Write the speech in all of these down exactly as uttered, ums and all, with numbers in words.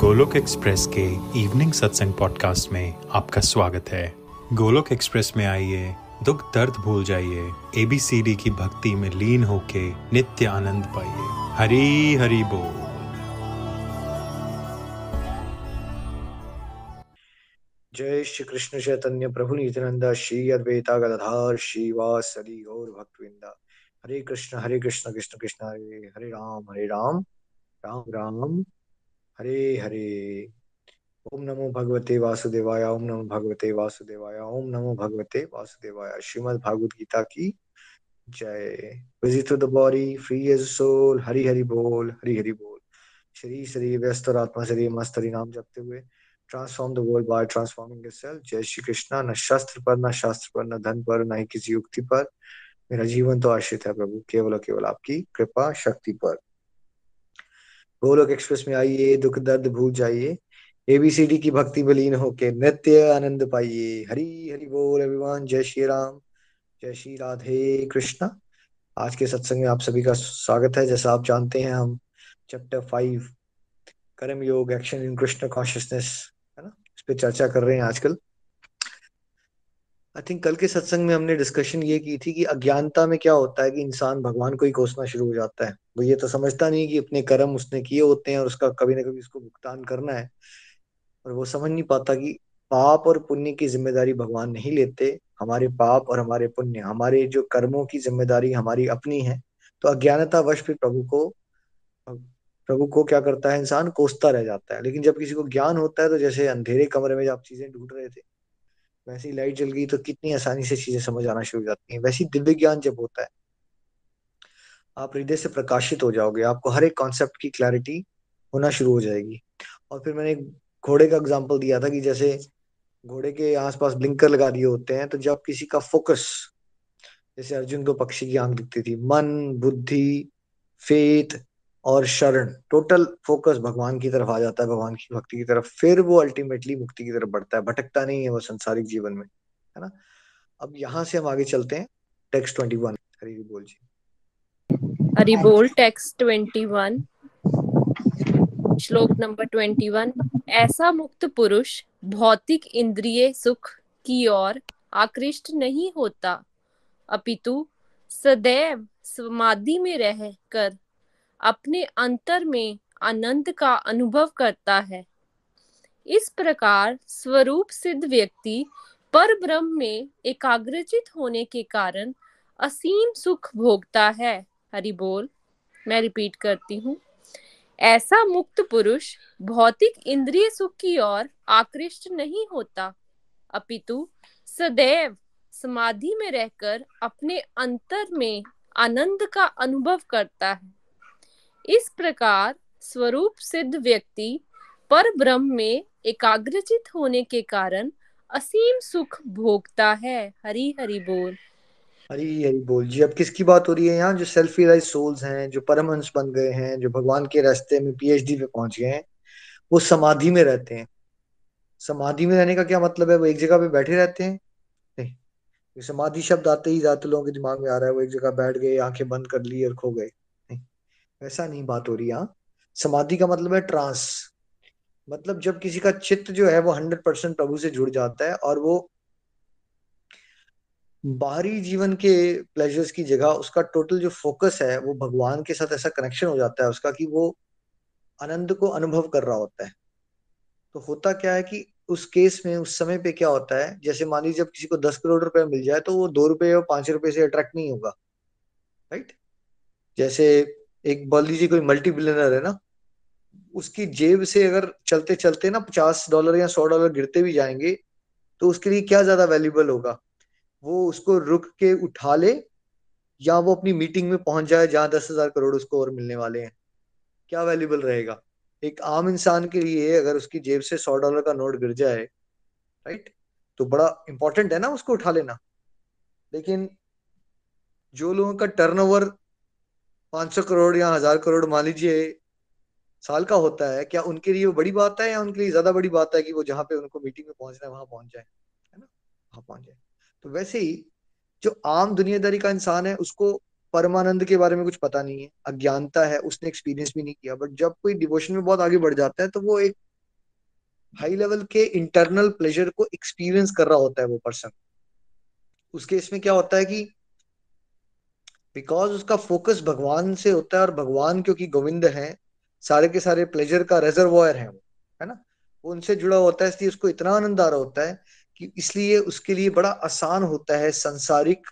Golok express के evening सत्संग podcast में आपका स्वागत है। गोलोक एक्सप्रेस में आइए, दुख दर्द भूल जाइए, एबीसीडी की भक्ति में लीन होके नित्य आनंद पाइए। हरी हरी बोल। जय श्री कृष्ण चैतन्य प्रभु नित्यानंद श्री अद्वैता गदाधर श्रीवासदि गौर भक्तविंदा। हरे कृष्ण हरे कृष्ण कृष्ण कृष्ण हरे हरे, राम हरे राम राम राम हरे हरे। ओम नमो भगवते वासुदेवाय, ओम नमो भगवते वासुदेवाय, ओम नमो भगवते वासुदेवाय। श्रीमद् भागवत गीता की जय। Busy to the body, free as soul. Hari Hari बोल, हरि हरि बोल। श्री श्री व्यस्त और आत्मा श्री मस्त हरि नाम जपते हुए transform the world by transforming yourself. जय श्री कृष्णा। न शास्त्र पर, न शास्त्र पर, न धन पर, न ही किसी युक्ति पर मेरा जीवन तो आश्रित है प्रभु, केवल और केवल आपकी कृपा शक्ति पर। गोलोक एक्सप्रेस में आइए, दुख दर्द भूल जाइए, एबीसीडी की भक्ति में लीन होके नित्य आनंद पाइए। हरि हरि बोल एवरीवन। जय श्री राम, जय श्री राधे कृष्ण। आज के सत्संग में आप सभी का स्वागत है। जैसा आप जानते हैं, हम चैप्टर फाइव कर्म योग एक्शन इन कृष्ण कॉन्शियसनेस, है ना, इस पे चर्चा कर रहे हैं आजकल। आई थिंक कल के सत्संग में हमने डिस्कशन ये की थी कि अज्ञानता में क्या होता है कि इंसान भगवान को ही कोसना शुरू हो जाता है। वो ये तो समझता नहीं कि अपने कर्म उसने किए होते हैं और उसका कभी ना कभी उसको भुगतान करना है, और वो समझ नहीं पाता कि पाप और पुण्य की जिम्मेदारी भगवान नहीं लेते। हमारे पाप और हमारे पुण्य, हमारे जो कर्मों की जिम्मेदारी हमारी अपनी है। तो अज्ञानतावश भी प्रभु को प्रभु को क्या करता है इंसान, कोसता रह जाता है। लेकिन जब किसी को ज्ञान होता है तो जैसे अंधेरे कमरे में जब आप चीजें ढूंढ रहे थे, वैसे ही लाइट जल गई तो कितनी आसानी से चीजें समझ आना शुरू हो जाती हैं। वैसे ही दिव्य ज्ञान जब होता है, आप हृदय से प्रकाशित हो जाओगे, आपको हर एक कॉन्सेप्ट की क्लैरिटी होना शुरू हो जाएगी। और फिर मैंने एक घोड़े का एग्जांपल दिया था कि जैसे घोड़े के आसपास ब्लिंकर लगा दिए होते हैं, तो जब किसी का फोकस, जैसे अर्जुन को पक्षी की आंख दिखती थी, मन, बुद्धि, फेथ और शरण, टोटल फोकस भगवान की तरफ आ जाता है, भगवान की भक्ति की तरफ। फिर वो अल्टीमेटली मुक्ति की तरफ बढ़ता है, भटकता नहीं है वो संसारिक जीवन में, है ना। अब यहाँ से हम आगे चलते हैं टेक्स्ट इक्कीस। हरि बोल जी, हरि बोल। टेक्स्ट इक्कीस, श्लोक नंबर इक्कीस। ऐसा मुक्त पुरुष भौतिक इंद्रिय सुख की ओर आकृष्ट नहीं होता, अपितु सदैव समाधि में रह कर अपने अंतर में आनंद का अनुभव करता है। इस प्रकार स्वरूप सिद्ध व्यक्ति पर ब्रह्म में एकाग्रचित होने के कारण असीम सुख भोगता है। हरि बोल। मैं रिपीट करती हूँ, ऐसा मुक्त पुरुष भौतिक इंद्रिय सुख की ओर आकृष्ट नहीं होता, अपितु सदैव समाधि में रहकर अपने अंतर में आनंद का अनुभव करता है। इस प्रकार स्वरूप सिद्ध व्यक्ति पर ब्रह्म में एकाग्रचित होने के कारण असीम सुख भोगता है। हरि हरि बोल, हरि हरि बोल जी। अब किसकी बात हो रही है यहाँ? जो सेल्फ रियलाइज सोल्स हैं, जो परमहंस बन गए हैं, जो भगवान के रास्ते में पीएचडी पे पहुंच गए हैं, वो समाधि में रहते हैं। समाधि में रहने का क्या मतलब है? वो एक जगह पे बैठे रहते हैं? नहीं, समाधि शब्द आते ही ज्यादातर लोगों के दिमाग में आ रहा है वो एक जगह बैठ गए, आंखें बंद कर ली और खो गए। वैसा नहीं बात हो रही यहाँ। समाधि का मतलब है ट्रांस, मतलब जब किसी का चित्त जो है वो हंड्रेड परसेंट प्रभु से जुड़ जाता है और वो बाहरी जीवन के प्लेजर्स की जगह उसका टोटल जो फोकस है वो भगवान के साथ ऐसा कनेक्शन हो जाता है उसका कि वो आनंद को अनुभव कर रहा होता है। तो होता क्या है कि उस केस में उस समय पे क्या होता है, जैसे मान लीजिए जब किसी को दस करोड़ रुपए मिल जाए तो वो दो रुपये और पांच रुपये से अट्रैक्ट नहीं होगा, राइट। जैसे एक बोल लीजिए कोई मल्टी बिलियनर है ना, उसकी जेब से अगर चलते चलते ना पचास डॉलर या सौ डॉलर गिरते भी जाएंगे तो उसके लिए क्या ज्यादा वैल्यूबल होगा? वो उसको रुक के उठा ले या वो अपनी मीटिंग में पहुंच जाए जहां दस हजार करोड़ उसको और मिलने वाले हैं, क्या वैल्यूबल रहेगा? एक आम इंसान के लिए अगर उसकी जेब से सौ डॉलर का नोट गिर जाए, राइट, तो बड़ा इंपॉर्टेंट है ना उसको उठा लेना। लेकिन जो लोगों का टर्नओवर पांच सौ करोड़ या हजार करोड़ मान लीजिए साल का होता है, क्या उनके लिए वो बड़ी बात है या उनके लिए ज्यादा बड़ी बात है कि वो जहाँ पे उनको मीटिंग में पहुंचना है वहां पहुंच जाए, है ना, वहां पहुंच जाए। तो वैसे ही जो आम दुनियादारी का इंसान है उसको परमानंद के बारे में कुछ पता नहीं है, अज्ञानता है, उसने एक्सपीरियंस भी नहीं किया। बट जब कोई डिवोशन में बहुत आगे बढ़ जाता है तो वो एक हाई लेवल के इंटरनल प्लेजर को एक्सपीरियंस कर रहा होता है वो पर्सन। उस केस में क्या होता है कि बिकॉज उसका फोकस भगवान से होता है और भगवान क्योंकि गोविंद है, सारे के सारे प्लेजर का रिजर्वॉयर है वो, है ना, वो उनसे जुड़ा होता है, इसलिए उसको इतना आनंद आ रहा होता है कि इसलिए उसके लिए बड़ा आसान होता है संसारिक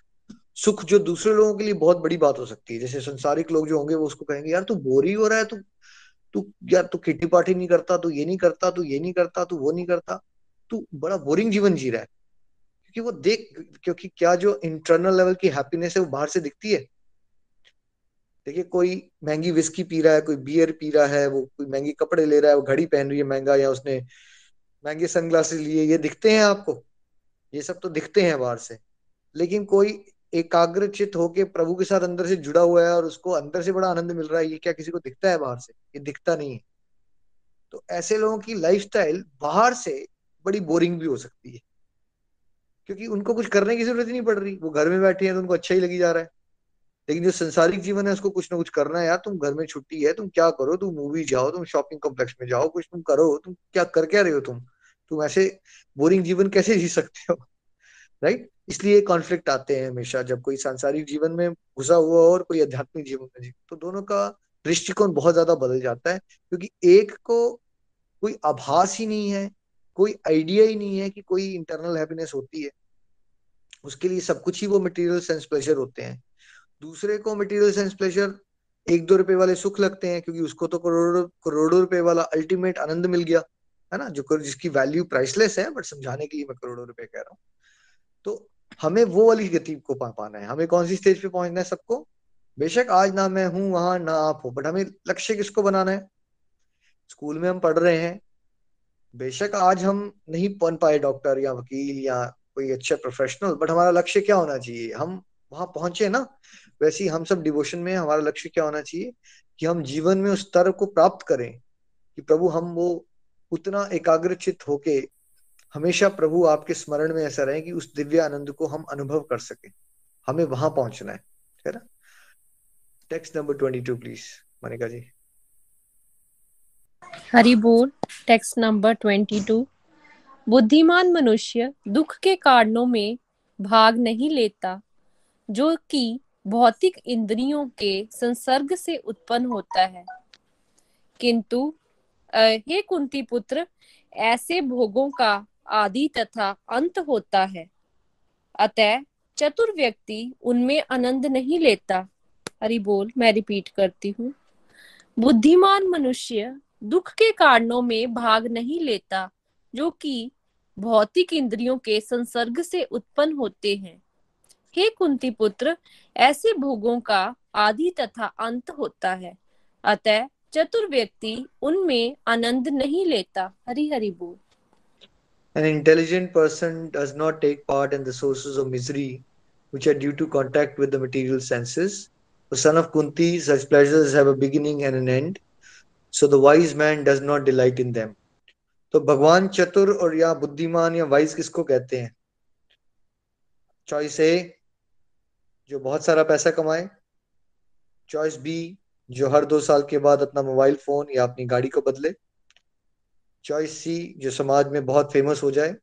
सुख, जो दूसरे लोगों के लिए बहुत बड़ी बात हो सकती है। जैसे संसारिक लोग जो होंगे वो उसको कहेंगे यार तू बोर ही हो रहा है, तू तू यार तू किटी पार्टी नहीं करता, तू ये नहीं करता, तू ये नहीं करता, तू वो नहीं करता, तू बड़ा बोरिंग जीवन जी रहा है। क्योंकि वो देख, क्योंकि क्या जो इंटरनल लेवल की हैप्पीनेस है वो बाहर से दिखती है। देखिए कोई महंगी विस्की पी रहा है, कोई बियर पी रहा है, वो कोई महंगे कपड़े ले रहा है, वो घड़ी पहन रही है महंगा, या उसने महंगे सनग्लासेस लिए, ये दिखते हैं आपको, ये सब तो दिखते हैं बाहर से। लेकिन कोई एकाग्रचित होके प्रभु के साथ अंदर से जुड़ा हुआ है और उसको अंदर से बड़ा आनंद मिल रहा है, ये क्या किसी को दिखता है बाहर से? ये दिखता नहीं है। तो ऐसे लोगों की लाइफस्टाइल बाहर से बड़ी बोरिंग भी हो सकती है, क्योंकि उनको कुछ करने की जरूरत ही नहीं पड़ रही, वो घर में बैठे हैं तो उनको अच्छा ही लगी जा रहा है। लेकिन जो संसारिक जीवन है उसको कुछ ना कुछ करना है, यार तुम घर में छुट्टी है, तुम क्या करो, तुम मूवी जाओ, तुम शॉपिंग कॉम्प्लेक्स में जाओ, कुछ तुम करो, तुम क्या कर क्या रहे हो, तुम तुम ऐसे बोरिंग जीवन कैसे जी सकते हो, राइट? इसलिए कॉन्फ्लिक्ट आते हैं हमेशा जब कोई सांसारिक जीवन में घुसा हुआ और कोई आध्यात्मिक जीवन में, तो दोनों का दृष्टिकोण बहुत ज्यादा बदल जाता है, क्योंकि एक को कोई आभास ही नहीं है, कोई आइडिया ही नहीं है कि कोई इंटरनल हैप्पीनेस होती है, उसके लिए सब कुछ ही वो मटेरियल सेंस प्लेजर होते हैं। दूसरे को मटेरियल सेंस प्लेजर एक दो रुपए वाले सुख लगते हैं, क्योंकि उसको तो करोड़ों करोड़ों रुपए वाला अल्टीमेट आनंद मिल गया, है ना, जो जिसकी वैल्यू प्राइसलेस है, बट समझाने के लिए मैं करोड़ों रुपए कह रहा हूँ। तो हमें वो वाली गति को पा पाना है, हमें कौन सी स्टेज पे पहुंचना है सबको, बेशक आज ना मैं हूं वहां ना आप हो, बट हमें लक्ष्य किसको बनाना है? स्कूल में हम पढ़ रहे हैं, बेशक आज हम नहीं बन पाए डॉक्टर या वकील या कोई अच्छा प्रोफेशनल, बट हमारा लक्ष्य क्या होना चाहिए? हम वहां पहुंचे ना। वैसे ही हम सब डिवोशन में हमारा लक्ष्य क्या होना चाहिए कि हम जीवन में उस स्तर को प्राप्त करें कि प्रभु हम वो उतना एकाग्रचित होके हमेशा प्रभु आपके स्मरण में ऐसा रहे कि उस दिव्य आनंद को हम अनुभव कर सके। हमें वहां पहुंचना है, है ना। टेक्स्ट नंबर बाईस प्लीज मनिका जी। हरि बोल। टेक्स्ट नंबर बाईस। बुद्धिमान मनुष्य दुख के कारणों में भाग नहीं लेता जो कि भौतिक इंद्रियों के संसर्ग से उत्पन्न होता है, किंतु हे कुंती पुत्र ऐसे भोगों का आदि तथा अंत होता है, अतः चतुर व्यक्ति उनमें आनंद नहीं लेता। हरि बोल। मैं रिपीट करती हूँ, बुद्धिमान मनुष्य दुख के कारणों में भाग नहीं लेता जो कि भौतिक इंद्रियों के संसर्ग से उत्पन्न होते हैं, हे कुंती पुत्र ऐसे भोगों का आदि तथा अंत होता है, अतः चतुर व्यक्ति उनमें आनंद नहीं लेता। हरि हरि बोल। An intelligent person does not take part in the sources of misery which are due to contact with the material senses. The son of Kunti, such pleasures have a beginning and an end, so the wise man does not delight in them. तो भगवान चतुर और या बुद्धिमान या wise किसको कहते हैं? चॉइस ए जो बहुत सारा पैसा कमाए, चॉइस बी जो हर दो साल के बाद अपना मोबाइल फोन या अपनी गाड़ी को बदले, चॉइस सी जो समाज में बहुत फेमस हो जाए,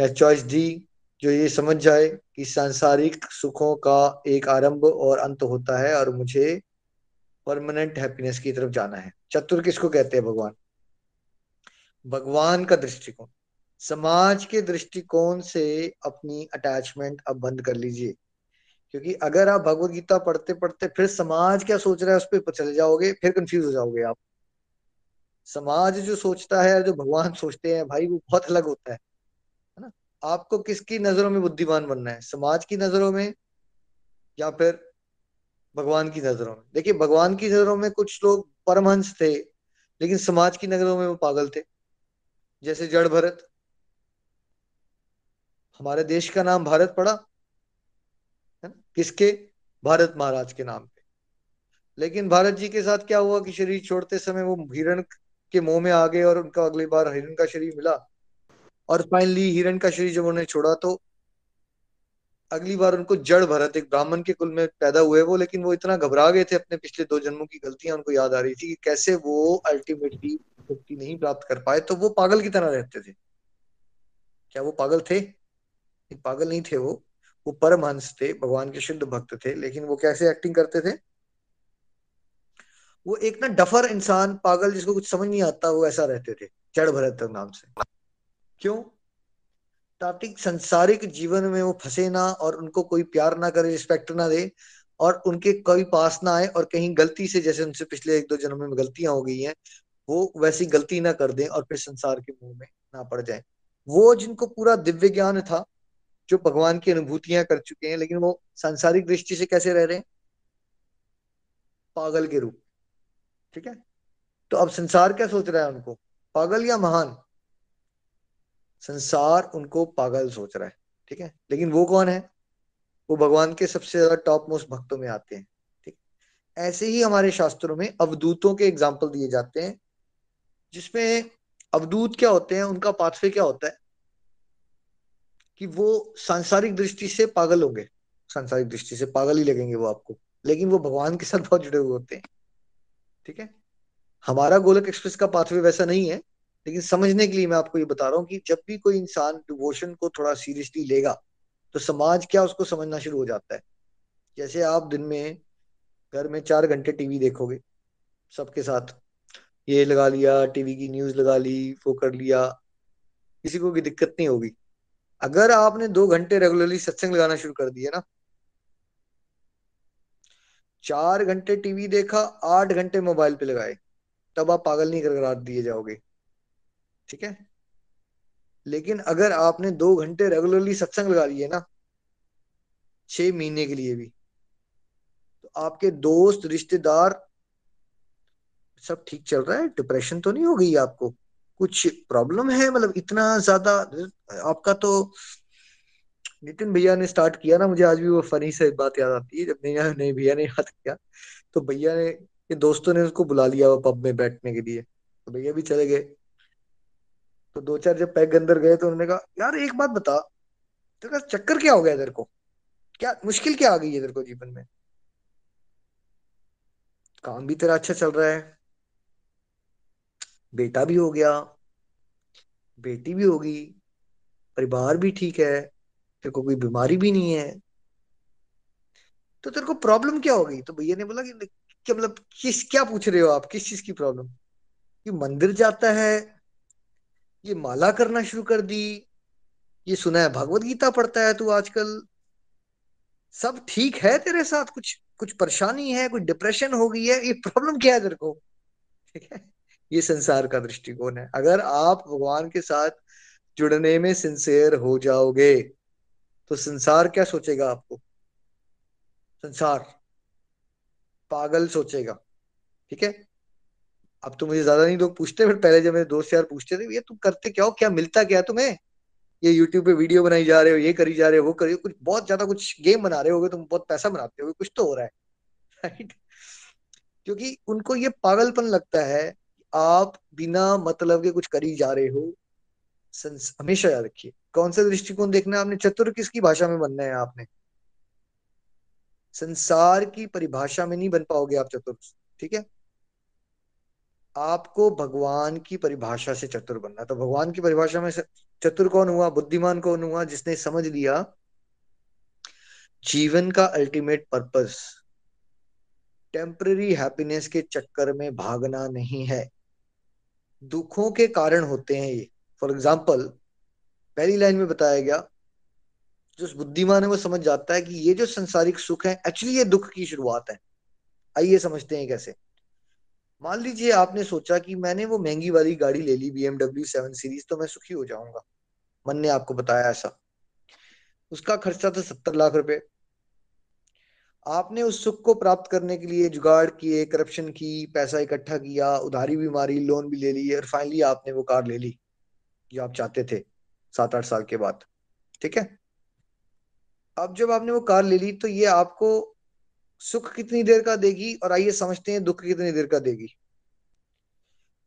या चॉइस डी जो ये समझ जाए कि सांसारिक सुखों का एक आरंभ और अंत होता है और मुझे परमानेंट हैप्पीनेस की तरफ जाना है। चतुर किसको कहते हैं? भगवान। भगवान का दृष्टिकोण, समाज के दृष्टिकोण से अपनी अटैचमेंट अब बंद कर लीजिए, क्योंकि अगर आप भगवद गीता पढ़ते पढ़ते फिर समाज क्या सोच रहा है उस पर चले जाओगे, फिर कंफ्यूज हो जाओगे आप। समाज जो सोचता है और जो भगवान सोचते हैं भाई वो बहुत अलग होता है, है ना। आपको किसकी नजरों में बुद्धिमान बनना है, समाज की नजरों में या फिर भगवान की नजरों में? देखिए भगवान की नजरों में कुछ लोग परमहंस थे, लेकिन समाज की नजरों में वो पागल थे। जैसे जड़ भरत, हमारे देश का नाम भारत पड़ा है ना, किसके? भारत महाराज के नाम पे। लेकिन भारत जी के साथ क्या हुआ कि शरीर छोड़ते समय वो हिरण के मुंह में आ गए और उनका अगली बार हिरण का शरीर मिला, और फाइनली हिरण का शरीर जब उन्होंने छोड़ा तो अगली बार उनको जड़ भरत, एक ब्राह्मण के कुल में पैदा हुए वो, लेकिन वो इतना घबरा गए थे अपने पिछले दो जन्मों की गलतियां उनको याद आ रही थी कि कैसे वो अल्टीमेटली मुक्ति नहीं प्राप्त कर पाए, तो वो पागल की तरह रहते थे। क्या वो पागल थे? पागल नहीं थे वो, वो परमहंस थे, भगवान के शुद्ध भक्त थे। लेकिन वो कैसे एक्टिंग करते थे? वो एक ना डफर इंसान, पागल जिसको कुछ समझ नहीं आता, वो ऐसा रहते थे जड़ भरत नाम से। क्यों? तात्विक संसारिक जीवन में वो फंसे ना और उनको कोई प्यार ना करे, रिस्पेक्ट ना दे और उनके कभी पास ना आए, और कहीं गलती से जैसे उनसे पिछले एक दो जन्म में गलतियां हो गई हैं वो वैसी गलती ना कर दें और फिर संसार के मुंह में ना पड़ जाए। वो जिनको पूरा दिव्य ज्ञान था, जो भगवान की अनुभूतियां कर चुके हैं, लेकिन वो सांसारिक दृष्टि से कैसे रह रहे हैं? पागल के रूप। ठीक है, तो अब संसार क्या सोच रहा है उनको, पागल या महान? संसार उनको पागल सोच रहा है। ठीक है, लेकिन वो कौन है? वो भगवान के सबसे ज्यादा टॉप मोस्ट भक्तों में आते हैं। ठीक, ऐसे ही हमारे शास्त्रों में अवधूतों के एग्जाम्पल दिए जाते हैं, जिसमें अवधूत क्या होते हैं, उनका पाथवे क्या होता है कि वो सांसारिक दृष्टि से पागल होंगे, सांसारिक दृष्टि से पागल ही लगेंगे वो आपको, लेकिन वो भगवान के साथ बहुत जुड़े हुए होते हैं। ठीक है, हमारा गोलक एक्सप्रेस का पाथवे वैसा नहीं है, लेकिन समझने के लिए मैं आपको ये बता रहा हूँ कि जब भी कोई इंसान डिवोशन को थोड़ा सीरियसली लेगा तो समाज क्या उसको समझना शुरू हो जाता है। जैसे आप दिन में घर में चार घंटे टीवी देखोगे, सबके साथ ये लगा लिया, टीवी की न्यूज लगा ली, वो कर लिया, किसी को कोई दिक्कत नहीं होगी। अगर आपने दो घंटे रेगुलरली सत्संग लगाना शुरू कर दिया ना, चार घंटे टीवी देखा, आठ घंटे मोबाइल पे लगाए, तब आप पागल नहीं करार दिए जाओगे। ठीक है, लेकिन अगर आपने दो घंटे रेगुलरली सत्संग लगा लिए ना, छह महीने के लिए भी, तो आपके दोस्त रिश्तेदार सब ठीक चल रहा है, डिप्रेशन तो नहीं हो गई, आपको कुछ प्रॉब्लम है, मतलब इतना ज्यादा आपका। तो नितिन भैया ने स्टार्ट किया ना, मुझे आज भी वो फनी से बात याद आती है, जब नया नए भैया ने याद किया तो भैया ने ये दोस्तों ने उसको बुला लिया पब में बैठने के लिए, तो भैया भी चले गए। तो दो चार जब पैग अंदर गए तो उन्होंने कहा, यार एक बात बता, तेरे का चक्कर क्या हो गया, तेरे को क्या मुश्किल क्या आ गई है तेरे को जीवन में, काम भी तेरा अच्छा चल रहा है, बेटा भी हो गया, बेटी भी होगी, परिवार भी ठीक है, तेरे को कोई बीमारी भी नहीं है, तो तेरे को प्रॉब्लम क्या हो गई? तो भैया ने बोला कि क्या मतलब, किस क्या पूछ रहे हो आप, किस चीज की प्रॉब्लम? कि मंदिर जाता है, ये माला करना शुरू कर दी, ये सुना है भगवद गीता पढ़ता है तू आजकल, सब ठीक है तेरे साथ, कुछ कुछ परेशानी है, कुछ डिप्रेशन हो गई है, ये प्रॉब्लम क्या है तेरे को? ठीक है, ये संसार का दृष्टिकोण है। अगर आप भगवान के साथ जुड़ने में सिंसियर हो जाओगे तो संसार क्या सोचेगा आपको? संसार पागल सोचेगा। ठीक है, अब तो मुझे ज्यादा नहीं लोग पूछते, फिर पहले जब मेरे दोस्त यार पूछते थे, ये तुम करते क्या हो, क्या मिलता क्या तुम्हें, ये यूट्यूब पे वीडियो बनाई जा रहे हो, ये करी जा रहे हो, वो करी, कुछ बहुत ज्यादा कुछ गेम बना रहे होगे तुम, बहुत पैसा बनाते होगे, कुछ तो हो रहा है, राइट? क्योंकि उनको ये पागलपन लगता है, आप बिना मतलब के कुछ करी जा रहे हो। हमेशा याद रखिए कौन सा दृष्टिकोण देखना है आपने, चतुर किसकी भाषा में बनना है आपने, संसार की परिभाषा में नहीं बन पाओगे आप चतुर। ठीक है, आपको भगवान की परिभाषा से चतुर बनना। तो भगवान की परिभाषा में चतुर कौन हुआ, बुद्धिमान कौन हुआ? जिसने समझ लिया जीवन का अल्टीमेट पर्पस टेम्पररी हैप्पीनेस के चक्कर में भागना नहीं है। दुखों के कारण होते हैं ये। फॉर एग्जाम्पल, पहली लाइन में बताया गया, जो बुद्धिमान है वो समझ जाता है कि ये जो संसारिक सुख है एक्चुअली ये दुख की शुरुआत है। आइए समझते हैं कैसे। मान लीजिए आपने सोचा कि मैंने वो महंगी वाली गाड़ी ले ली, बीएमडब्ल्यू सेवन सीरीज, तो मैं सुखी हो जाऊंगा, मन ने आपको बताया ऐसा। उसका खर्चा था सत्तर लाख रुपए। आपने उस सुख को प्राप्त करने के लिए जुगाड़ किए, करप्शन की, पैसा इकट्ठा किया, उधारी भी मारी, लोन भी ले ली, और फाइनली आपने वो कार ले ली जो आप चाहते थे सात आठ साल के बाद। ठीक है, अब जब आपने वो कार ले ली तो ये आपको सुख कितनी देर का देगी, और आइए समझते हैं दुख कितनी देर का देगी।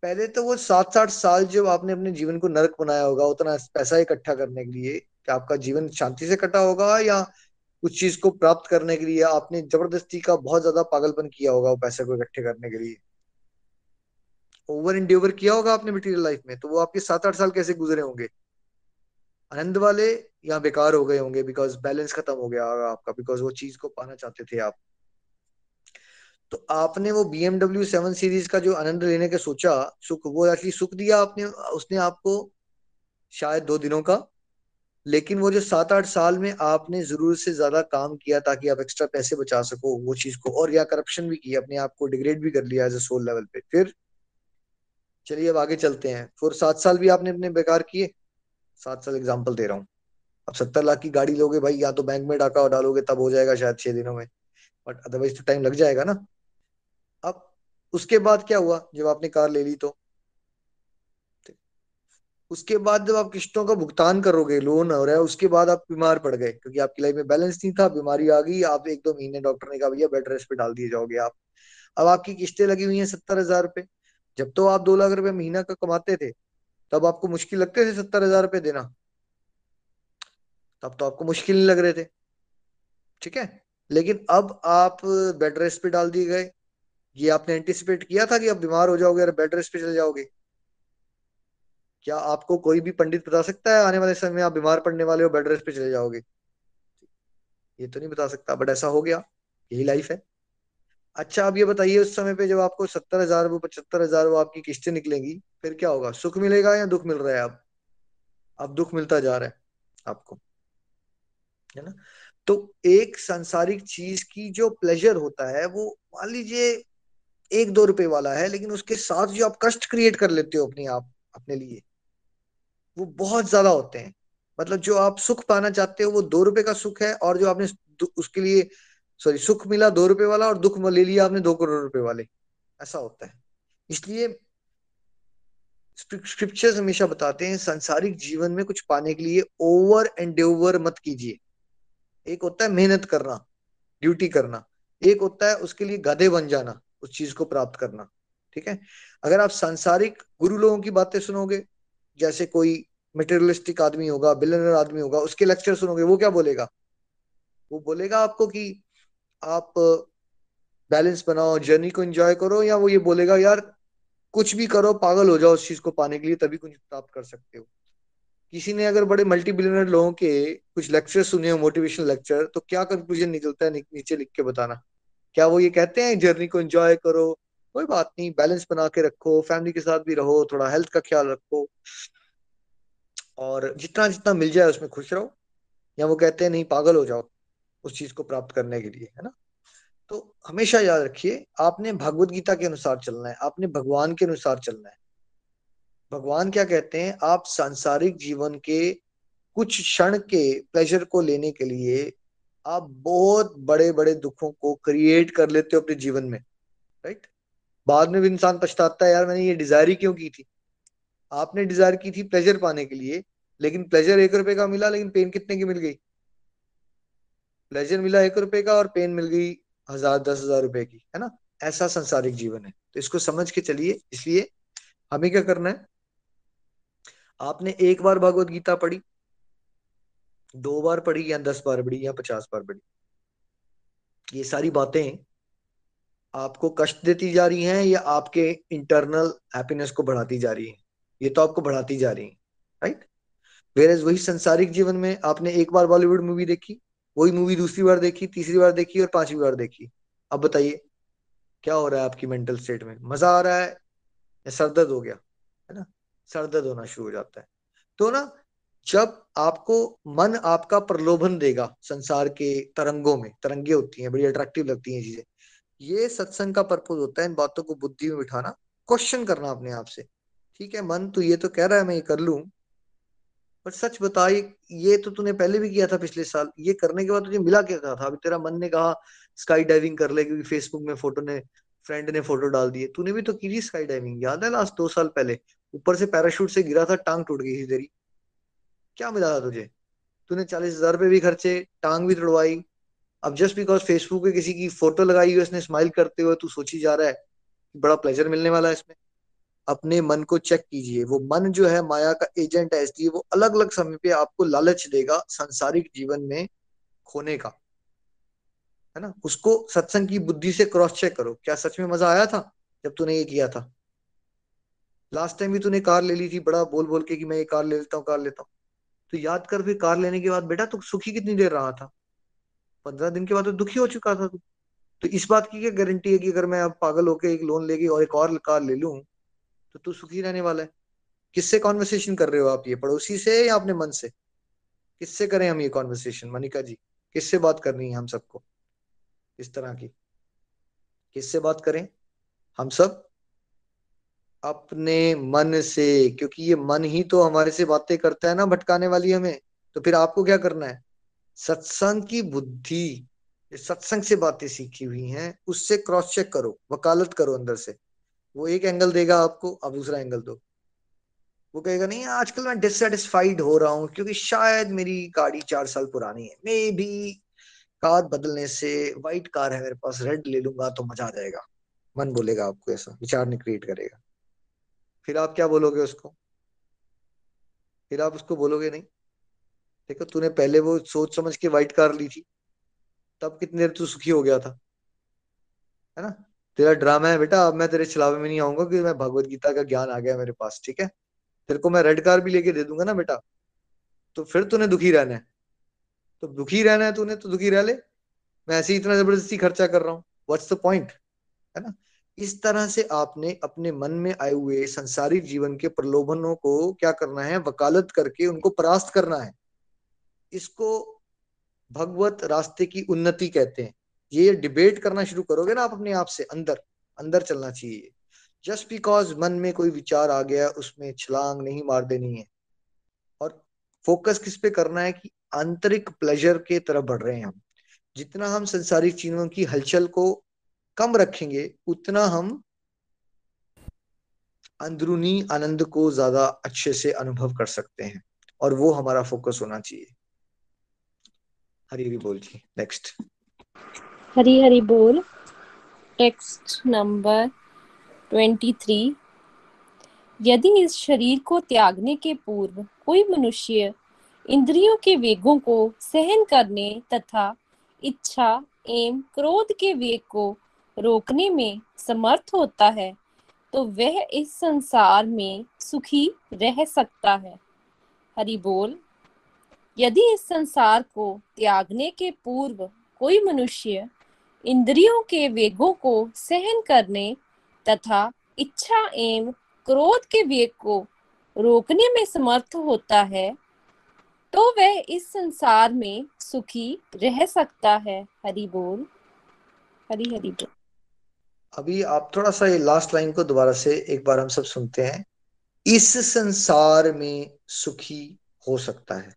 पहले तो वो सात साठ साल जब आपने अपने जीवन को नरक बनाया होगा उतना पैसा इकट्ठा करने के लिए, कि आपका जीवन शांति से कटा होगा या उस चीज को प्राप्त करने के लिए आपने जबरदस्ती का बहुत ज्यादा पागलपन किया होगा, वो पैसे को इकट्ठे करने के लिए ओवर इंड्यूवर किया होगा आपने मटेरियल लाइफ में, तो वो आपके सात आठ साल कैसे गुजरे होंगे? आनंद वाले या बेकार हो गए होंगे, बिकॉज बैलेंस खत्म हो गया होगा आपका, बिकॉज वो चीज को पाना चाहते थे आप। तो आपने वो बीएमडब्ल्यू सेवन सीरीज का जो आनंद लेने के सोचा सुख, वो एक्चुअली सुख दिया आपने, उसने आपको शायद दो दिनों का, लेकिन वो जो सात आठ साल में आपने जरूर से ज्यादा काम किया ताकि आप एक्स्ट्रा पैसे बचा सको वो चीज को, और या करप्शन भी किया, अपने आप को डिग्रेड भी कर लिया एज ए सोल लेवल पे। फिर चलिए अब आगे चलते हैं, फिर सात साल भी आपने अपने बेकार किए, सात साल एग्जाम्पल दे रहा हूँ। अब सत्तर लाख की गाड़ी लोगे भाई, या तो बैंक में डाका डालोगे तब हो जाएगा शायद छह दिनों में, बट अदरवाइज तो टाइम लग जाएगा ना। अब उसके बाद क्या हुआ जब आपने कार ले ली? तो उसके बाद जब आप किस्तों का भुगतान करोगे, लोन हो रहा है, उसके बाद आप बीमार पड़ गए क्योंकि आपकी लाइफ में बैलेंस नहीं था, बीमारी आ गई, आप एक दो महीने डॉक्टर ने कहा भैया बेड रेस्ट पे डाल दिए जाओगे आप। अब आपकी किस्तें लगी हुई हैं सत्तर हजार रुपये, जब तो आप दो लाख रुपए महीना का कमाते थे तब आपको मुश्किल लगते थे सत्तर हजार रुपये देना, तब तो आपको मुश्किल नहीं लग रहे थे, ठीक है। लेकिन अब आप बेड रेस्ट पे डाल दिए गए, ये आपने एंटिसिपेट किया था कि आप बीमार हो जाओगे और बेड रेस्ट पे चले जाओगे? क्या आपको कोई भी पंडित बता सकता है आने वाले समय में आप बीमार पड़ने वाले हो, बेड रेस्ट पे चले जाओगे? ये तो नहीं बता सकता, बट ऐसा हो गया, यही लाइफ है। अच्छा आप ये बताइए उस समय पे जब आपको सत्तर हजार वो पचहत्तर हजार वो आपकी किस्तें निकलेंगी, फिर क्या होगा? सुख मिलेगा या दुख मिल रहा है? अब अब दुख मिलता जा रहा है आपको, है ना। तो एक सांसारिक चीज की जो प्लेजर होता है वो मान लीजिए एक दो रुपए वाला है, लेकिन उसके साथ जो आप कष्ट क्रिएट कर लेते हो अपने आप अपने लिए वो बहुत ज्यादा होते हैं। मतलब जो आप सुख पाना चाहते हो वो दो रुपए का सुख है, और जो आपने उसके लिए सॉरी सुख मिला दो रुपए वाला और दुख ले लिया आपने दो करोड़ रुपए वाले, ऐसा होता है। इसलिए स्क्रिप्चर्स हमेशा बताते हैं सांसारिक जीवन में कुछ पाने के लिए ओवर एंडेवर मत कीजिए। एक होता है मेहनत करना, ड्यूटी करना, एक होता है उसके लिए गधे बन जाना, उस चीज को प्राप्त करना, ठीक है। अगर आप सांसारिक गुरु लोगों की बातें सुनोगे, जैसे कोई मटेरियलिस्टिक आदमी होगा, बिलियनर आदमी होगा, उसके लेक्चर सुनोगे, वो क्या बोलेगा? वो बोलेगा आपको कि आप बैलेंस बनाओ, जर्नी को एंजॉय करो, या वो ये बोलेगा यार कुछ भी करो, पागल हो जाओ उस चीज को पाने के लिए, तभी कुछ प्राप्त कर सकते हो। किसी ने अगर बड़े मल्टी बिलियनर लोगों के कुछ लेक्चर सुने हो, मोटिवेशनल लेक्चर, तो क्या कंक्लूजन निकलता है? नीचे लिख के बताना। क्या वो ये कहते हैं जर्नी को एंजॉय करो, कोई बात नहीं, बैलेंस बना के रखो, फैमिली के साथ भी रहो, थोड़ा हेल्थ का ख्याल रखो, और जितना जितना मिल जाए उसमें खुश रहो? या वो कहते हैं नहीं पागल हो जाओ उस चीज को प्राप्त करने के लिए, है ना। तो हमेशा याद रखिए आपने भगवद गीता के अनुसार चलना है, आपने भगवान के अनुसार चलना है। भगवान क्या कहते हैं? आप सांसारिक जीवन के कुछ क्षण के प्लेजर को लेने के लिए आप बहुत बड़े बड़े दुखों को क्रिएट कर लेते हो अपने जीवन में, राइट। बाद में भी इंसान पछताता है यार मैंने ये डिजायर ही क्यों की थी। आपने डिजायर की थी प्लेजर पाने के लिए, लेकिन प्लेजर एक रुपए का मिला, लेकिन पेन कितने की मिल गई? प्लेजर मिला एक रुपए का और पेन मिल गई हजार दस हजार रुपए की, है ना। ऐसा संसारिक जीवन है, तो इसको समझ के चलिए। इसलिए हमें क्या करना है? आपने एक बार भगवद गीता पढ़ी, दो बार पढ़ी, या दस बार पढ़ी, या पचास बार पढ़ी, ये सारी बातें आपको कष्ट देती जा रही हैं या आपके इंटरनल हैप्पीनेस को बढ़ाती जा रही है? ये तो आपको बढ़ाती जा रही है, राइट। वेरएज वही संसारिक जीवन में आपने एक बार बॉलीवुड मूवी देखी, वही मूवी दूसरी बार देखी, तीसरी बार देखी और पांचवी बार देखी। अब बताइए क्या हो रहा है आपकी मेंटल स्टेट में? मजा आ रहा है या सरदर्द हो गया, है ना। सरदर्द होना शुरू हो जाता है। तो ना जब आपको मन आपका प्रलोभन देगा संसार के तरंगों में, तरंगे होती हैं बड़ी अट्रैक्टिव लगती हैं चीजें, ये सत्संग का पर्पज होता है इन बातों को बुद्धि में बिठाना, क्वेश्चन करना अपने आप से, ठीक है। मन तो ये तो कह रहा है मैं ये कर लूं, पर सच बता ये तो तूने पहले भी किया था पिछले साल, ये करने के बाद तुझे मिला क्या था? अभी तेरा मन ने कहा स्काई डाइविंग कर ले क्योंकि फेसबुक में फोटो ने फ्रेंड ने फोटो डाल दिए, तूने भी तो की थी स्काई डाइविंग, याद है लास्ट दो साल पहले, ऊपर से पैराशूट से गिरा था, टांग टूट गई थी तेरी, क्या मिला था तुझे? तूने चालीस हजार रुपये भी खर्चे, टांग भी तोड़वाई। अब जस्ट बिकॉज फेसबुक पे किसी की फोटो लगाई हुई उसने स्माइल करते हुए तू सोची जा रहा है बड़ा प्लेजर मिलने वाला है इसमें। अपने मन को चेक कीजिए, वो मन जो है माया का एजेंट है, इसलिए वो अलग अलग समय पे आपको लालच देगा सांसारिक जीवन में खोने का, है ना, उसको सत्संग की बुद्धि से क्रॉस चेक करो, क्या सच में मजा आया था जब तूने ये किया था? लास्ट टाइम भी तूने कार ले ली थी बड़ा बोल बोल के कि मैं ये कार ले लेता हूँ कार लेता हूँ, तो याद कर फिर कार लेने के बाद बेटा तू सुखी कितनी देर रहा था? पंद्रह दिन के बाद तो दुखी हो चुका था तू। तो इस बात की क्या गारंटी है कि अगर मैं अब पागल होकर एक लोन लेके और एक और कार ले लूं तो तू सुखी रहने वाला है? किससे कॉन्वर्सेशन कर रहे हो आप, ये पड़ोसी से या अपने मन से? किससे करें हम ये कॉन्वर्सेशन मनिका जी? किससे बात करनी है हम सबको इस तरह की? किससे बात करें हम सब? अपने मन से, क्योंकि ये मन ही तो हमारे से बातें करता है ना भटकाने वाली हमें। तो फिर आपको क्या करना है? सत्संग की बुद्धि, सत्संग से बातें सीखी हुई हैं, उससे क्रॉस चेक करो, वकालत करो अंदर से। वो एक एंगल देगा आपको, आप दूसरा एंगल दो। वो कहेगा नहीं आजकल मैं डिससेटिस्फाइड हो रहा हूँ क्योंकि शायद मेरी गाड़ी चार साल पुरानी है, मे भी कार बदलने से, व्हाइट कार है मेरे पास, रेड ले लूंगा तो मजा आ जाएगा। मन बोलेगा आपको, ऐसा विचार नहीं क्रिएट करेगा। फिर आप क्या बोलोगे उसको? फिर आप उसको बोलोगे नहीं देखो तूने पहले वो सोच समझ के व्हाइट कार ली थी, तब कितनी देर तू सुखी हो गया था, है ना? तेरा ड्रामा है बेटा, अब मैं तेरे छलावे में नहीं आऊंगा क्योंकि मैं भगवत गीता का ज्ञान आ गया मेरे पास, ठीक है? तेरे को मैं रेड कार भी लेके दे दूंगा ना बेटा, तो फिर तूने दुखी रहना है। तो दुखी रहना है तूने तो दुखी रह ले, मैं ऐसे ही इतना जबरदस्ती खर्चा कर रहा हूँ, व्हाट्स द पॉइंट, है ना? इस तरह से आपने अपने मन में आए हुए संसारी जीवन के प्रलोभनों को क्या करना है? वकालत करके उनको परास्त करना है। इसको भगवत रास्ते की उन्नति कहते हैं। ये डिबेट करना शुरू करोगे ना आप अपने आप से, अंदर अंदर चलना चाहिए। जस्ट बिकॉज मन में कोई विचार आ गया उसमें छलांग नहीं मार देनी है, और फोकस किस पे करना है कि आंतरिक प्लेजर के तरफ बढ़ रहे हैं हम। जितना हम संसारी चीजों की हलचल को कम रखेंगे उतना हम अंदरूनी आनंद को ज्यादा अच्छे से अनुभव कर सकते हैं, और वो हमारा फोकस होना चाहिए। हरी हरी बोल जी। नेक्स्ट। हरी हरी बोल। टेक्स्ट नंबर तेईस। यदि इस शरीर को त्यागने के पूर्व कोई मनुष्य इंद्रियों के वेगों को सहन करने तथा इच्छा एवं क्रोध के वेग को रोकने में समर्थ होता है तो वह इस संसार में सुखी रह सकता है। हरी बोल। यदि इस संसार को त्यागने के पूर्व कोई मनुष्य इंद्रियों के वेगों को सहन करने तथा इच्छा एवं क्रोध के वेग को रोकने में समर्थ होता है तो वह इस संसार में सुखी रह सकता है। हरि बोल। हरि हरि बोल। अभी आप थोड़ा सा ये लास्ट लाइन को दोबारा से एक बार हम सब सुनते हैं। इस संसार में सुखी हो सकता है।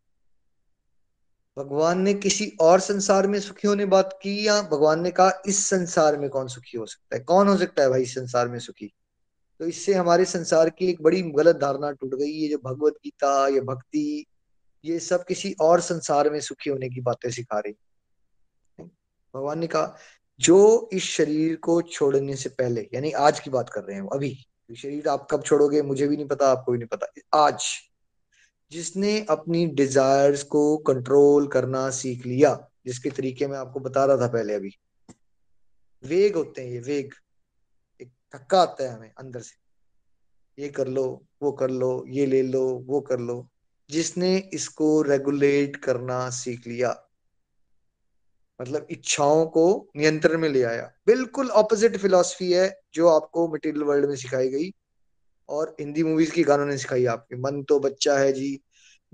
भगवान ने किसी और संसार में सुखी होने बात की, या भगवान ने कहा इस संसार में कौन सुखी हो सकता है? कौन हो सकता है भाई इस संसार में सुखी? तो इससे हमारे संसार की एक बड़ी गलत धारणा टूट गई। ये जो भगवत गीता, ये भक्ति, ये सब किसी और संसार में सुखी होने की बातें सिखा रही। भगवान ने कहा जो इस शरीर को छोड़ने से पहले, यानी आज की बात कर रहे हैं अभी, शरीर आप कब छोड़ोगे मुझे भी नहीं पता, आपको भी नहीं पता। आज जिसने अपनी डिजायर्स को कंट्रोल करना सीख लिया, जिसके तरीके में आपको बता रहा था पहले, अभी वेग होते हैं, ये वेग एक धक्का आता है हमें अंदर से, ये कर लो वो कर लो ये ले लो वो कर लो। जिसने इसको रेगुलेट करना सीख लिया, मतलब इच्छाओं को नियंत्रण में ले आया, बिल्कुल ऑपोजिट फिलॉसफी है जो आपको मटेरियल वर्ल्ड में सिखाई गई और हिंदी मूवीज के गानों ने सिखाई आपके। मन तो बच्चा है जी,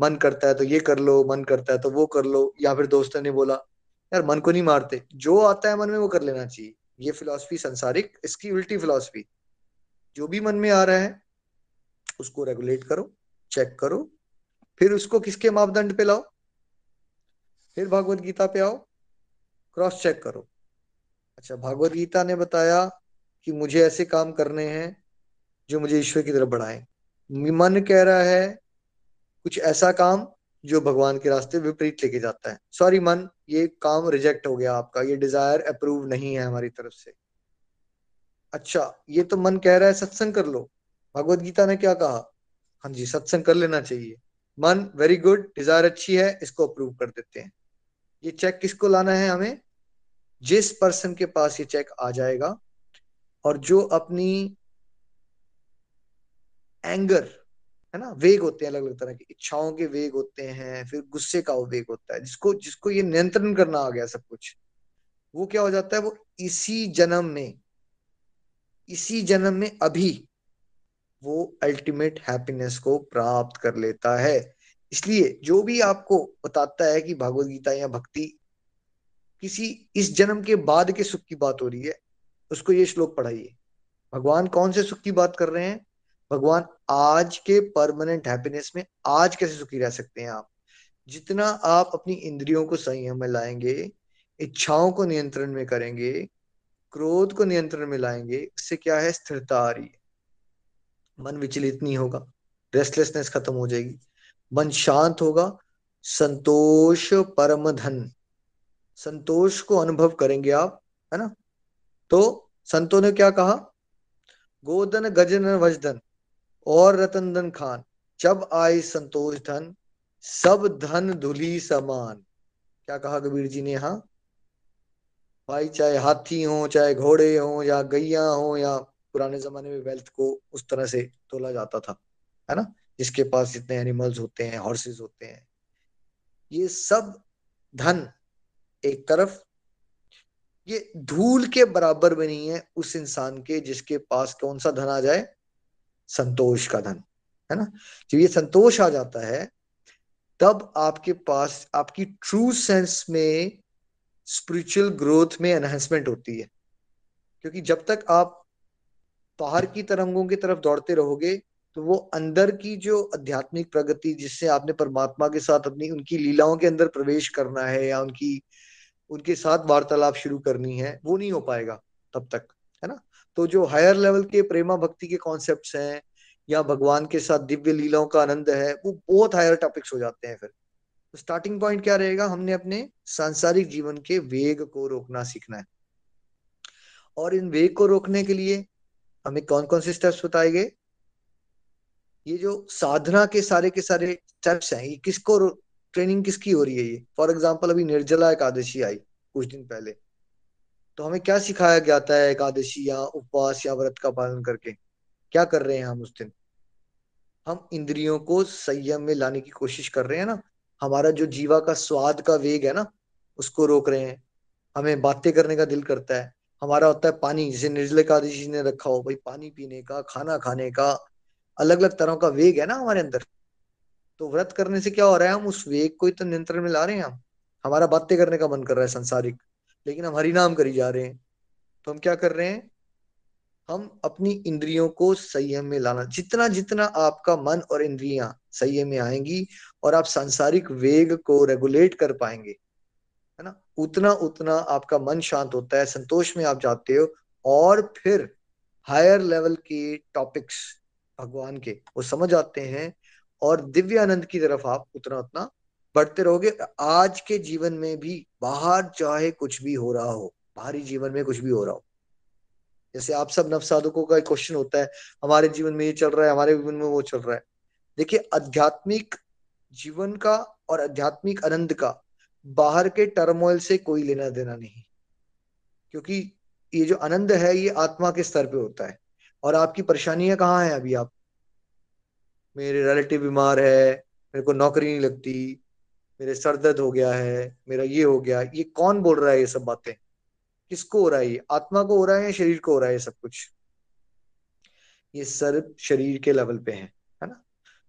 मन करता है तो ये कर लो, मन करता है तो वो कर लो, या फिर दोस्तों ने बोला यार मन को नहीं मारते, जो आता है मन में वो कर लेना चाहिए। ये फिलॉसफी संसारिक, इसकी उल्टी फिलॉसफी। जो भी मन में आ रहा है उसको रेगुलेट करो, चेक करो, फिर उसको किसके मापदंड पे लाओ? फिर भागवत गीता पे आओ, क्रॉस चेक करो। अच्छा, भागवत गीता ने बताया कि मुझे ऐसे काम करने हैं जो मुझे ईश्वर की तरफ बढ़ाए। मन कह रहा है कुछ ऐसा काम जो भगवान के रास्ते विपरीत लेके जाता है। सॉरी मन, ये काम रिजेक्ट हो गया आपका, ये डिजायर अप्रूव नहीं है हमारी तरफ से। अच्छा, ये तो मन कह रहा है सत्संग कर लो। भगवत गीता ने क्या कहा? हाँ जी, सत्संग कर लेना चाहिए। मन वेरी गुड, डिजायर अच्छी है, इसको अप्रूव कर देते हैं। ये चेक किसको लाना है हमें? जिस पर्सन के पास ये चेक आ जाएगा और जो अपनी एंगर है ना, वेग होते हैं अलग अलग तरह की इच्छाओं के वेग होते हैं, फिर गुस्से का वो वेग होता है, जिसको जिसको ये नियंत्रण करना आ गया सब कुछ, वो क्या हो जाता है, वो इसी जन्म में इसी जन्म में अभी वो अल्टीमेट हैप्पीनेस को प्राप्त कर लेता है। इसलिए जो भी आपको बताता है कि भगवद गीता या भक्ति किसी इस जन्म के बाद के सुख की बात हो रही है, उसको ये श्लोक पढ़ाइए। भगवान कौन से सुख की बात कर रहे हैं, भगवान आज के परमानेंट हैप्पीनेस में आज कैसे सुखी रह सकते हैं आप। जितना आप अपनी इंद्रियों को संयम में लाएंगे, इच्छाओं को नियंत्रण में करेंगे, क्रोध को नियंत्रण में लाएंगे, इससे क्या है, स्थिरता आ रही है, मन विचलित नहीं होगा, रेस्टलेसनेस खत्म हो जाएगी, मन शांत होगा, संतोष परम धन, संतोष को अनुभव करेंगे आप, है ना। तो संतों ने क्या कहा, गोदन गजन वजधन और रतन धन खान, जब आए संतोष धन सब धन धुली समान। क्या कहा कबीर जी ने, यहाँ भाई चाहे हाथी हो, चाहे घोड़े हो, या गैया हो, या पुराने जमाने में वेल्थ को उस तरह से तोला जाता था, है ना, जिसके पास जितने एनिमल्स होते हैं, हॉर्सेस होते हैं, ये सब धन एक तरफ, ये धूल के बराबर भी नहीं है उस इंसान के जिसके पास कौन सा धन आ जाए, संतोष का धन, है ना। जब ये संतोष आ जाता है तब आपके पास आपकी ट्रू सेंस में स्पिरिचुअल ग्रोथ में एनहांसमेंट होती है, क्योंकि जब तक आप बाहर की तरंगों की तरफ दौड़ते रहोगे तो वो अंदर की जो आध्यात्मिक प्रगति, जिससे आपने परमात्मा के साथ अपनी उनकी लीलाओं के अंदर प्रवेश करना है या उनकी उनके साथ वार्तालाप शुरू करनी है, वो नहीं हो पाएगा तब तक, है ना। तो जो हायर लेवल के प्रेमा भक्ति के कॉन्सेप्ट्स हैं या भगवान के साथ दिव्य लीलाओं का आनंद है, वो बहुत हायर टॉपिक्स हो जाते हैं। फिर तो स्टार्टिंग पॉइंट क्या रहेगा, हमने अपने सांसारिक जीवन के वेग को रोकना सीखना है, और इन वेग को रोकने के लिए हमें कौन कौन से स्टेप्स बताए गए, ये जो साधना के सारे के सारे स्टेप्स हैं, ये किसको ट्रेनिंग किसकी हो रही है, ये फॉर एग्जाम्पल अभी निर्जला एकादशी आई कुछ दिन पहले, तो हमें क्या सिखाया जाता है एकादशी या उपवास या व्रत का पालन करके, क्या कर रहे हैं हम उस दिन, हम इंद्रियों को संयम में लाने की कोशिश कर रहे हैं ना, हमारा जो जीवा का स्वाद का वेग है ना उसको रोक रहे हैं, हमें बातें करने का दिल करता है हमारा, होता है पानी, जैसे निर्जला एकादशी ने रखा हो भाई, पानी पीने का, खाना खाने का, अलग अलग तरह का वेग है ना हमारे अंदर, तो व्रत करने से क्या हो रहा है, हम उस वेग को इतना नियंत्रण में ला रहे हैं, हम हमारा बातें करने का मन कर रहा है संसारिक, लेकिन हम हरिनाम करी जा रहे हैं, तो हम क्या कर रहे हैं, हम अपनी इंद्रियों को संयम में लाना, जितना जितना आपका मन और इंद्रियां संयम में आएंगी और आप सांसारिक वेग को रेगुलेट कर पाएंगे, है ना, उतना उतना आपका मन शांत होता है, संतोष में आप जाते हो, और फिर हायर लेवल के टॉपिक्स भगवान के वो समझ आते हैं और दिव्य आनंद की तरफ आप उतना उतना बढ़ते रहोगे। आज के जीवन में भी बाहर चाहे कुछ भी हो रहा हो, बाहरी जीवन में कुछ भी हो रहा हो, जैसे आप सब नवसाधकों का एक क्वेश्चन होता है हमारे जीवन में ये चल रहा है, हमारे जीवन में वो चल रहा है, देखिए आध्यात्मिक जीवन का और आध्यात्मिक आनंद का बाहर के टर्मोइल से कोई लेना देना नहीं, क्योंकि ये जो आनंद है ये आत्मा के स्तर पे होता है। और आपकी परेशानियां कहाँ है, अभी आप, मेरे रिलेटिव बीमार है, मेरे को नौकरी नहीं लगती, मेरे सर दर्द हो गया है, मेरा ये हो गया, ये कौन बोल रहा है, ये सब बातें किसको हो रहा है, ये आत्मा को हो रहा है या शरीर को हो रहा है, ये सब कुछ ये सर्व शरीर के लेवल पे है, है ना।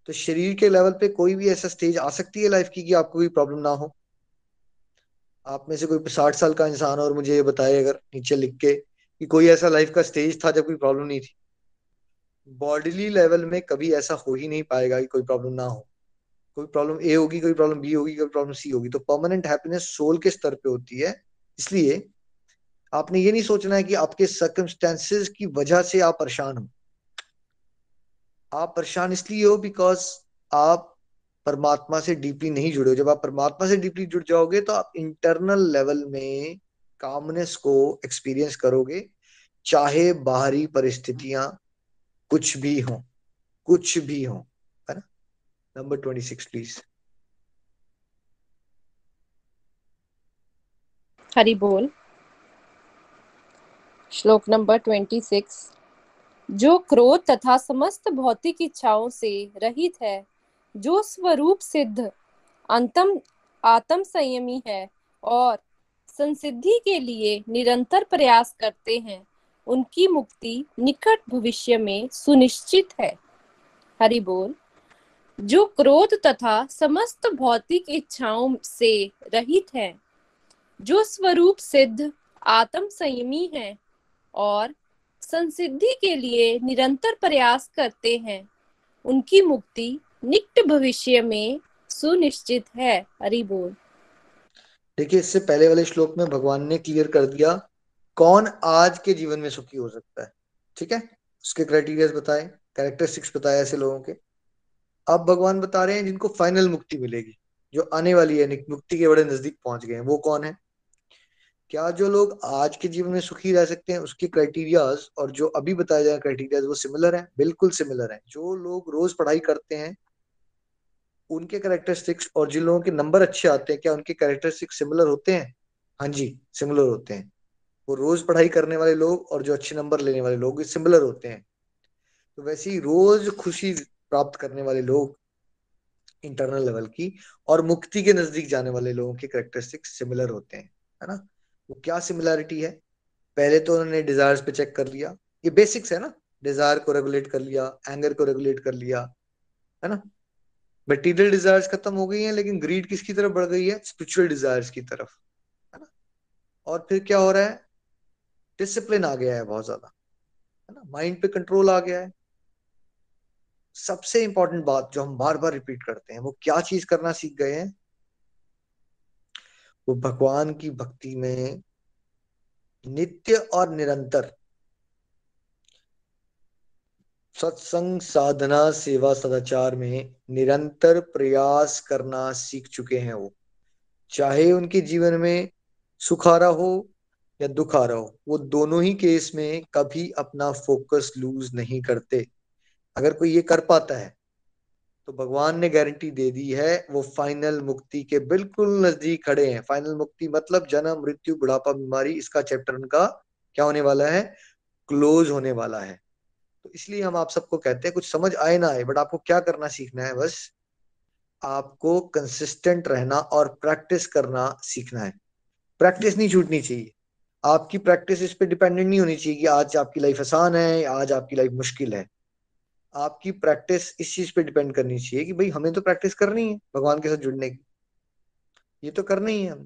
तो शरीर के लेवल पे कोई भी ऐसा स्टेज आ सकती है लाइफ की कि आपको कोई प्रॉब्लम ना हो। आप में से कोई साठ साल का इंसान और मुझे ये बताए अगर नीचे लिख के कि कोई ऐसा लाइफ का स्टेज था जब कोई प्रॉब्लम नहीं थी, बॉडीली लेवल में कभी ऐसा हो ही नहीं पाएगा कि कोई प्रॉब्लम ना हो। कोई प्रॉब्लम ए होगी, कोई प्रॉब्लम बी होगी, कोई प्रॉब्लम सी होगी। तो परमानेंट हैप्पीनेस सोल के स्तर पे होती है। इसलिए आपने ये नहीं सोचना है कि आपके सर्कमस्टेंसेस की वजह से आप परेशान हो। आप परेशान इसलिए हो बिकॉज आप परमात्मा से डीपली नहीं जुड़े हो। जब आप परमात्मा से डीपली जुड़ जाओगे तो आप इंटरनल लेवल में कामनेस को एक्सपीरियंस करोगे, चाहे बाहरी परिस्थितियां कुछ भी हो, कुछ भी हो, है ना। Number twenty six please. Hari बोल। श्लोक नंबर छब्बीस। जो क्रोध तथा समस्त भौतिक इच्छाओं से रहित है, जो स्वरूप सिद्ध अंतम आत्म संयमी है और संसिद्धि के लिए निरंतर प्रयास करते हैं, उनकी मुक्ति निकट भविष्य में सुनिश्चित है। हरि बोल। जो क्रोध तथा समस्त भौतिक इच्छाओं से रहित है, जो स्वरूप सिद्ध आत्म संयमी है और संसिद्धि के लिए निरंतर प्रयास करते हैं, उनकी मुक्ति निकट भविष्य में सुनिश्चित है। हरि बोल। देखिए, इससे पहले वाले श्लोक में भगवान ने क्लियर कर दिया कौन आज के जीवन में सुखी हो सकता है। ठीक है, उसके क्राइटेरिया बताए, कैरेक्टरिस्टिक्स बताए ऐसे लोगों के। अब भगवान बता रहे हैं जिनको फाइनल मुक्ति मिलेगी, जो आने वाली है, मुक्ति के बड़े नजदीक पहुंच गए हैं, वो कौन है। क्या जो लोग आज के जीवन में सुखी रह सकते हैं उसके क्राइटेरियाज और जो अभी बताया जाए क्राइटेरियाज वो सिमिलर हैं, बिल्कुल सिमिलर हैं। जो लोग रोज पढ़ाई करते हैं उनके कैरेक्टरिस्टिक्स और जिन लोगों के नंबर अच्छे आते हैं, क्या उनके कैरेक्टरिस्टिक्स सिमिलर होते हैं? हाँ जी, सिमिलर होते हैं। वो रोज पढ़ाई करने वाले लोग और जो अच्छे नंबर लेने वाले लोग, ये सिमिलर होते हैं। तो वैसे ही रोज खुशी प्राप्त करने वाले लोग इंटरनल लेवल की और मुक्ति के नजदीक जाने वाले लोगों के कैरेक्टरिस्टिक्स सिमिलर होते हैं, है ना। वो क्या सिमिलैरिटी है? पहले तो उन्होंने डिजायर्स पे चेक कर लिया, ये बेसिक्स है ना, डिजायर को रेगुलेट कर लिया, एंगर को रेगुलेट कर लिया, है ना। मटेरियल डिजायर्स खत्म हो गई हैं, लेकिन ग्रीड किसकी तरफ बढ़ गई है? स्पिरिचुअल डिजायर्स की तरफ, है ना। और फिर क्या हो रहा है? डिसिप्लिन आ गया है बहुत ज्यादा, है ना, माइंड पे कंट्रोल आ गया है। सबसे इंपॉर्टेंट बात जो हम बार बार रिपीट करते हैं, वो क्या चीज करना सीख गए हैं? वो भगवान की भक्ति में नित्य और निरंतर सत्संग, साधना, सेवा, सदाचार में निरंतर प्रयास करना सीख चुके हैं। वो चाहे उनके जीवन में सुख आ रहा हो या दुख आ रहा हो, वो दोनों ही केस में कभी अपना फोकस लूज नहीं करते। अगर कोई ये कर पाता है तो भगवान ने गारंटी दे दी है वो फाइनल मुक्ति के बिल्कुल नजदीक खड़े हैं। फाइनल मुक्ति मतलब जन्म, मृत्यु, बुढ़ापा, बीमारी, इसका चैप्टर उनका क्या होने वाला है? क्लोज होने वाला है। तो इसलिए हम आप सबको कहते हैं, कुछ समझ आए ना आए, बट आपको क्या करना सीखना है, बस आपको कंसिस्टेंट रहना और प्रैक्टिस करना सीखना है। प्रैक्टिस नहीं छूटनी चाहिए आपकी, प्रैक्टिस इस पे डिपेंडेंट नहीं होनी चाहिए कि आज आपकी लाइफ आसान है या आज आपकी लाइफ मुश्किल है। आपकी प्रैक्टिस इस चीज पे डिपेंड करनी चाहिए कि भाई हमें तो प्रैक्टिस करनी है भगवान के साथ जुड़ने की, ये तो करनी है। हम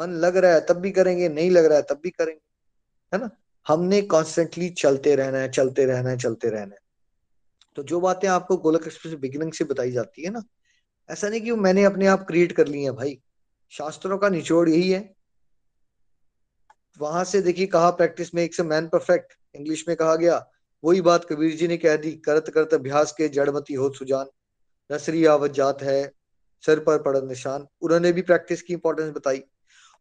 मन लग रहा है तब भी करेंगे, नहीं लग रहा है तब भी करेंगे, है ना। हमने कॉन्स्टेंटली चलते रहना है, चलते रहना है, चलते रहना है। तो जो बातें आपको गोलक एक्सप्रेस बिगिनिंग से बताई जाती है ना, ऐसा नहीं कि वो मैंने अपने आप क्रिएट कर ली है, भाई शास्त्रों का निचोड़ यही है। वहां से देखिए कहा प्रैक्टिस में एक से मैन परफेक्ट, इंग्लिश में कहा गया वही बात कबीर जी ने कह दी, करत करत अभ्यास के जड़मती हो सुजान, नसरी आवत जात है सर पर पड़ निशान। उन्होंने भी प्रैक्टिस की इंपॉर्टेंस बताई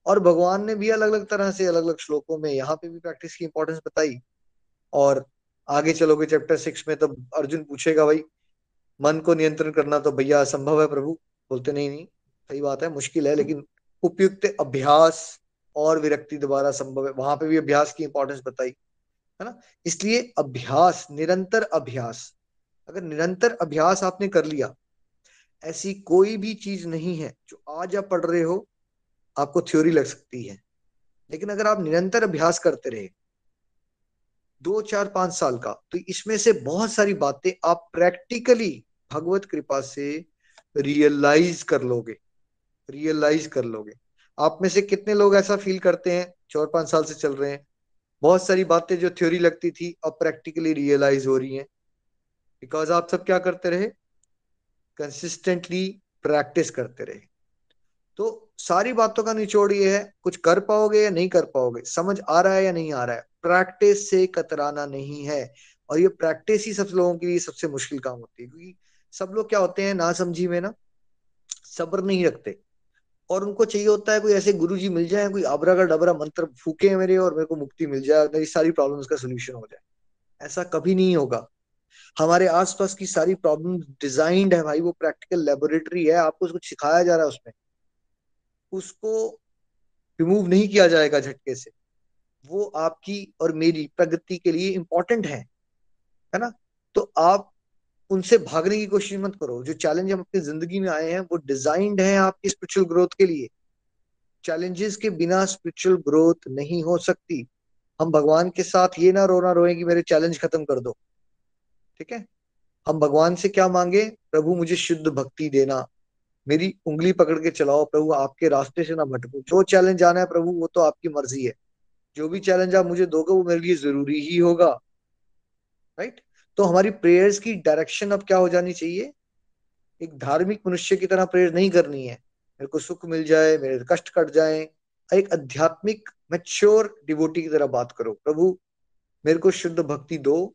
और भगवान ने भी अलग अलग तरह से अलग अलग श्लोकों में यहाँ पे भी प्रैक्टिस की इंपॉर्टेंस बताई। और आगे चलोगे चैप्टर सिक्स में तब अर्जुन पूछेगा, भाई मन को नियंत्रण करना तो भैया असंभव है प्रभु, बोलते नहीं नहीं सही बात है, मुश्किल है, लेकिन उपयुक्त अभ्यास और विरक्ति द्वारा संभव है। वहां पे भी अभ्यास की इंपॉर्टेंस बताई, है ना। इसलिए अभ्यास, निरंतर अभ्यास, अगर निरंतर अभ्यास आपने कर लिया, ऐसी कोई भी चीज नहीं है जो आज आप पढ़ रहे हो आपको थ्योरी लग सकती है, लेकिन अगर आप निरंतर अभ्यास करते रहे दो चार पांच साल का, तो इसमें से बहुत सारी बातें आप प्रैक्टिकली भगवत कृपा से रियलाइज कर लोगे, रियलाइज कर लोगे। आप में से कितने लोग ऐसा फील करते हैं, चार पांच साल से चल रहे हैं, बहुत सारी बातें जो थ्योरी लगती थी अब प्रैक्टिकली रियलाइज हो रही हैं, बिकॉज आप सब क्या करते रहे? कंसिस्टेंटली प्रैक्टिस करते रहे। तो सारी बातों का निचोड़ ये है, कुछ कर पाओगे या नहीं कर पाओगे, समझ आ रहा है या नहीं आ रहा है, प्रैक्टिस से कतराना नहीं है। और ये प्रैक्टिस ही सब लोगों के लिए सबसे मुश्किल काम होती है, क्योंकि सब लोग क्या होते हैं, ना समझी में ना सब्र नहीं रखते और उनको चाहिए होता है कोई ऐसे गुरुजी मिल जाए, कोई आबरा का डबरा मंत्र फूके मेरे और मेरे को मुक्ति मिल जाए, मेरी सारी प्रॉब्लम्स का सोल्यूशन हो जाए। ऐसा कभी नहीं होगा। हमारे आसपास की सारी प्रॉब्लम डिजाइंड है भाई, वो प्रैक्टिकल लेबोरेटरी है, आपको कुछ सिखाया जा रहा है उसमें, उसको रिमूव नहीं किया जाएगा झटके से। वो आपकी और मेरी प्रगति के लिए इंपॉर्टेंट है, है ना। तो आप उनसे भागने की कोशिश मत करो। जो चैलेंज हम अपनी जिंदगी में आए हैं वो डिजाइंड है आपकी स्पिरिचुअल ग्रोथ के लिए। चैलेंजेस के बिना स्पिरिचुअल ग्रोथ नहीं हो सकती। हम भगवान के साथ ये ना रोना रोए कि मेरे चैलेंज खत्म कर दो, ठीक है। हम भगवान से क्या मांगे, प्रभु मुझे शुद्ध भक्ति देना, मेरी उंगली पकड़ के चलाओ प्रभु, आपके रास्ते से ना भटकूं। जो चैलेंज आना है प्रभु वो तो आपकी मर्जी है, जो भी चैलेंज आप मुझे दोगे वो मेरे लिए जरूरी ही होगा, राइट। तो हमारी प्रेयर्स की डायरेक्शन अब क्या हो जानी चाहिए, एक धार्मिक मनुष्य की तरह प्रेयर नहीं करनी है, मेरे को सुख मिल जाए, मेरे कष्ट कट जाए। एक आध्यात्मिक मैच्योर डिवोटी की तरह बात करो, प्रभु मेरे को शुद्ध भक्ति दो,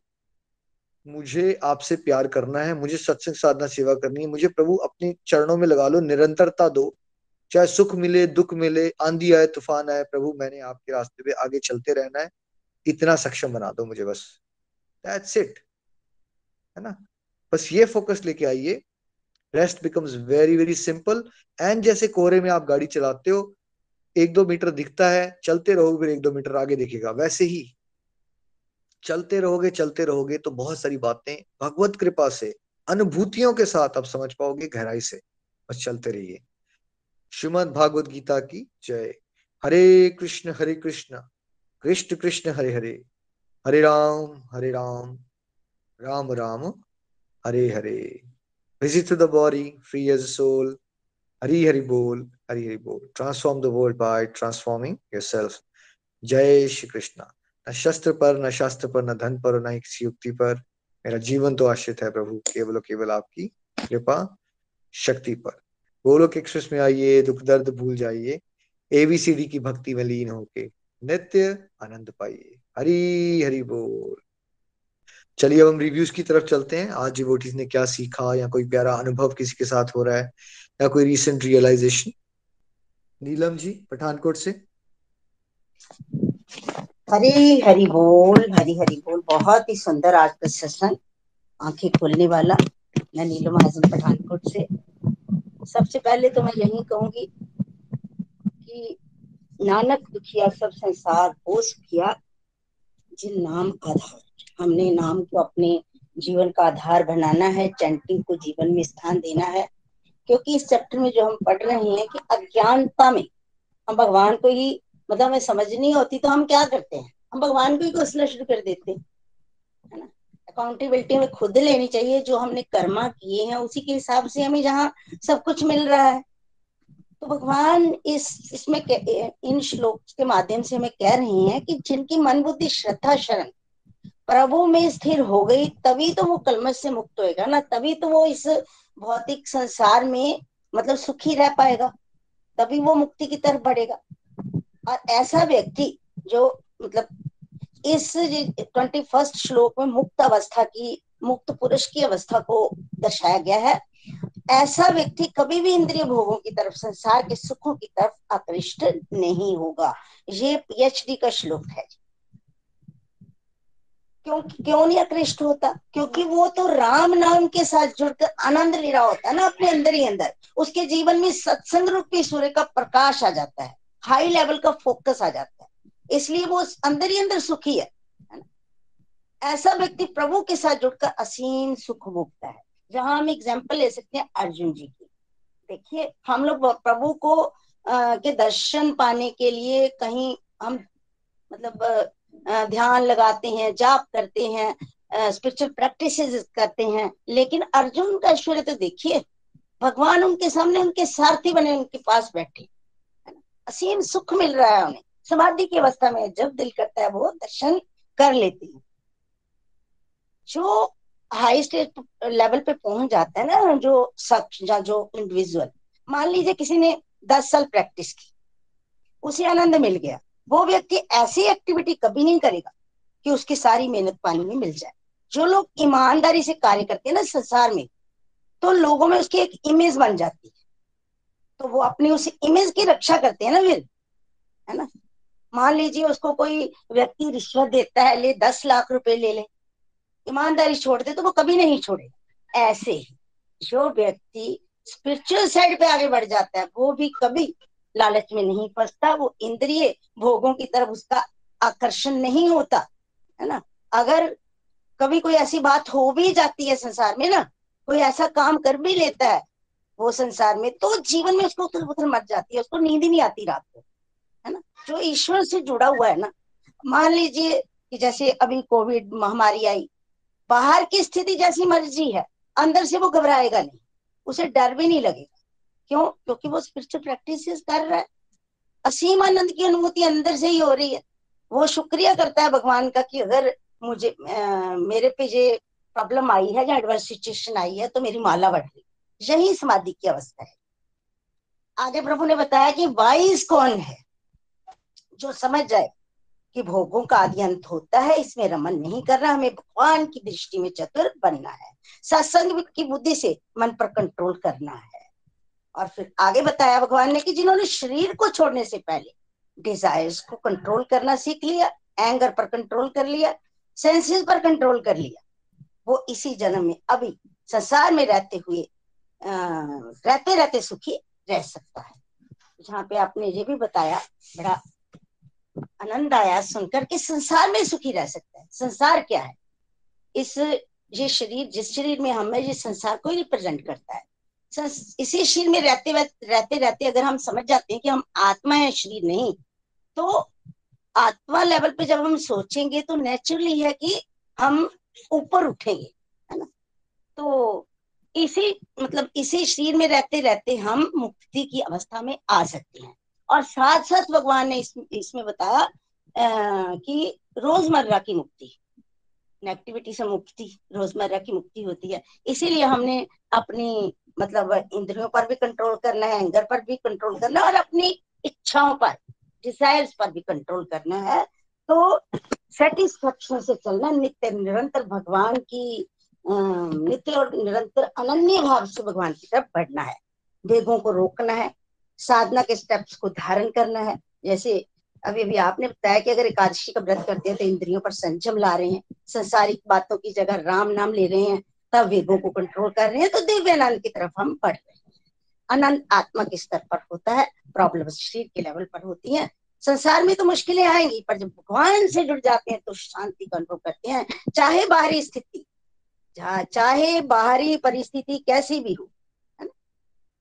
मुझे आपसे प्यार करना है, मुझे सत्संग साधना सेवा करनी है, मुझे प्रभु अपने चरणों में लगा लो, निरंतरता दो, चाहे सुख मिले दुख मिले, आंधी आए तूफान आए, प्रभु मैंने आपके रास्ते पे आगे चलते रहना है, इतना सक्षम बना दो मुझे, बस दैट्स इट, है ना। बस ये फोकस लेके आइए, rest becomes very very simple. And जैसे कोहरे में आप गाड़ी चलाते हो, एक दो मीटर दिखता है, चलते रहोगे फिर एक दो मीटर आगे दिखेगा, वैसे ही चलते रहोगे चलते रहोगे तो बहुत सारी बातें भगवत कृपा से अनुभूतियों के साथ आप समझ पाओगे गहराई से। बस चलते रहिए। श्रीमद् भागवत गीता की जय। Hare Krishna Hare Krishna Krishna Krishna Hare Hare, Hare Ram Hare Ram Ram Ram Hare Hare. Visit to the body free as soul. Hari Hari बोल, हरि हरि बोल। Transform the world by transforming yourself. जय श्री कृष्णा। न शस्त्र पर न शास्त्र पर न धन पर न किसी युक्ति पर मेरा जीवन तो आश्रित है प्रभु, केवल और केवल आपकी कृपा शक्ति पर। गोलोक एक्सप्रेस में आइए, दुख दर्द भूल जाइए, एबीसीडी की भक्ति में लीन होके नित्य आनंद पाइए। हरि हरि बोल। चलिए अब हम रिव्यूज की तरफ चलते हैं। आज डिवोटीज ने क्या सीखा, या कोई प्यारा अनुभव किसी के साथ हो रहा है, या कोई रिसेंट रियलाइजेशन। नीलम जी पठानकोट से। हरी हरी बोल, हरी हरी बोल। बहुत ही सुंदर आज का सत्संग, आंखें खोलने वाला। मैं नीलम आजम पठानकोट से। सबसे पहले तो मैं यही कहूंगी कि नानक दुखिया सब संसार हो सुखिया जिन नाम आधार। हमने नाम को अपने जीवन का आधार बनाना है, चैंटिंग को जीवन में स्थान देना है, क्योंकि इस चैप्टर में जो हम पढ़ रहे हैं कि अज्ञानता में हम भगवान को ही, मतलब हमें समझ नहीं होती तो हम क्या करते हैं, हम भगवान को ही कोसना शुरू कर देते हैं, है ना। अकाउंटेबिलिटी हमें खुद लेनी चाहिए, जो हमने कर्मा किए हैं उसी के हिसाब से हमें जहाँ सब कुछ मिल रहा है। तो भगवान इस इसमें इन श्लोक के माध्यम से हमें कह रहे हैं कि जिनकी मन बुद्धि श्रद्धा शरण प्रभु में स्थिर हो गई, तभी तो वो कलमश से मुक्त होएगा ना, तभी तो वो इस भौतिक संसार में मतलब सुखी रह पाएगा, तभी वो मुक्ति की तरफ बढ़ेगा। और ऐसा व्यक्ति जो मतलब इस ट्वेंटी फर्स्ट श्लोक में मुक्त अवस्था की, मुक्त पुरुष की अवस्था को दर्शाया गया है, ऐसा व्यक्ति कभी भी इंद्रिय भोगों की तरफ, संसार के सुखों की तरफ आकृष्ट नहीं होगा। ये पीएचडी का श्लोक है। क्यों क्यों नहीं आकृष्ट होता? क्योंकि वो तो राम नाम के साथ जुड़कर आनंद ले रहा होता है ना, अपने अंदर ही अंदर। उसके जीवन में सत्संग रूपी सूर्य का प्रकाश आ जाता है, हाई लेवल का फोकस आ जाता है, इसलिए वो अंदर ही अंदर सुखी है, है ना। ऐसा व्यक्ति प्रभु के साथ जुड़कर असीम सुख भोगता है। जहां हम एग्जाम्पल ले सकते हैं अर्जुन जी की। देखिए हम लोग प्रभु को आ, के दर्शन पाने के लिए कहीं हम मतलब आ, ध्यान लगाते हैं, जाप करते हैं, स्पिरिचुअल प्रैक्टिसेस करते हैं, लेकिन अर्जुन का ऐश्वर्य तो देखिए, भगवान उनके सामने उनके सारथी बने, उनके पास बैठे, असीम सुख मिल रहा है उन्हें। समाधि की अवस्था में जब दिल करता है वो दर्शन कर लेते हैं। जो हाई स्टेज लेवल पे पहुंच जाता है ना, जो शख्स या जो इंडिविजुअल, मान लीजिए किसी ने दस साल प्रैक्टिस की, उसे आनंद मिल गया, वो व्यक्ति ऐसी एक्टिविटी कभी नहीं करेगा कि उसकी सारी मेहनत पानी में मिल जाए। जो लोग ईमानदारी से कार्य करते हैं ना संसार में, तो लोगों में उसकी एक इमेज बन जाती है, तो वो अपनी उस इमेज की रक्षा करते हैं ना फिर, है ना। मान लीजिए उसको कोई व्यक्ति रिश्वत देता है, ले दस लाख रुपए ले ले, ईमानदारी छोड़ दे तो वो कभी नहीं छोड़ेगा। ऐसे ही जो व्यक्ति स्पिरिचुअल साइड पे आगे बढ़ जाता है, वो भी कभी लालच में नहीं फंसता, वो इंद्रिय भोगों की तरफ उसका आकर्षण नहीं होता है ना। अगर कभी कोई ऐसी बात हो भी जाती है संसार में ना, कोई ऐसा काम कर भी लेता है वो संसार में, तो जीवन में उसको उथल-पुथल मच जाती है, उसको नींद ही नहीं आती रात को, है ना। जो ईश्वर से जुड़ा हुआ है ना, मान लीजिए कि जैसे अभी कोविड महामारी आई, बाहर की स्थिति जैसी मर्जी है, अंदर से वो घबराएगा नहीं, उसे डर भी नहीं लगेगा। क्यों? क्योंकि वो स्पिरिचुअल प्रैक्टिस कर रहा है, असीम आनंद की अनुभूति अंदर से ही हो रही है। वो शुक्रिया करता है भगवान का कि अगर मुझे आ, मेरे पे ये प्रॉब्लम आई है या एडवर्स सिचुएशन आई है तो मेरी माला बढ़ रही। यही समाधि की अवस्था है। आगे प्रभु ने बताया कि वाइज कौन है, जो समझ जाए कि भोगों का आदि अंत होता है, इसमें रमन नहीं करना, हमें भगवान की दृष्टि में चतुर बनना है, सत्संग की बुद्धि से मन पर कंट्रोल करना है। और फिर आगे बताया भगवान ने कि जिन्होंने शरीर को छोड़ने से पहले डिजायर्स को कंट्रोल करना सीख लिया, एंगर पर कंट्रोल कर लिया, सेंसेस पर कंट्रोल कर लिया, वो इसी जन्म में अभी संसार में रहते हुए अः रहते रहते सुखी रह सकता है। जहाँ पे आपने ये भी बताया, बड़ा आनंद आया सुनकर कि संसार में सुखी रह सकता है। संसार क्या है? इस ये शरीर, जिस शरीर में हमें ये संसार को ही रिप्रेजेंट करता है, इसी शरीर में रहते रहते रहते अगर हम समझ जाते हैं कि हम आत्मा है, शरीर नहीं, तो आत्मा लेवल पे जब हम सोचेंगे तो नेचुरली है कि हम ऊपर उठेंगे, है ना। तो इसी मतलब इसी शरीर में रहते रहते हम मुक्ति की अवस्था में आ सकते हैं। और साथ साथ भगवान ने इस, इसमें बताया आ, कि रोजमर्रा की मुक्ति, नेगेटिविटी से मुक्ति, रोजमर्रा की मुक्ति होती है। इसीलिए हमने अपनी मतलब इंद्रियों पर भी कंट्रोल करना है, एंगर पर भी कंट्रोल करना है, और अपनी इच्छाओं पर, डिजायर्स पर भी कंट्रोल करना है। तो सेटिस्फेक्शन से चलना, नित्य निरंतर भगवान की आ, नित्य और निरंतर अनन्य भाव से भगवान की तरफ बढ़ना है, वेगों को रोकना है, साधना के स्टेप्स को धारण करना है। जैसे अभी अभी आपने बताया कि अगर एकादशी का व्रत करते हैं तो इंद्रियों पर संयम ला रहे हैं, संसारिक बातों की जगह राम नाम ले रहे हैं, तब वेगों को कंट्रोल कर रहे हैं, तो दिव्य आनंद की तरफ हम बढ़ रहे हैं। आनंद आत्मा के स्तर पर होता है, प्रॉब्लम शरीर के लेवल पर होती है। संसार में तो मुश्किलें आएंगी, पर जब भगवान से जुड़ जाते हैं तो शांति का अनुभव करते हैं। चाहे बाहरी स्थिति चाहे बाहरी परिस्थिति कैसी भी हो।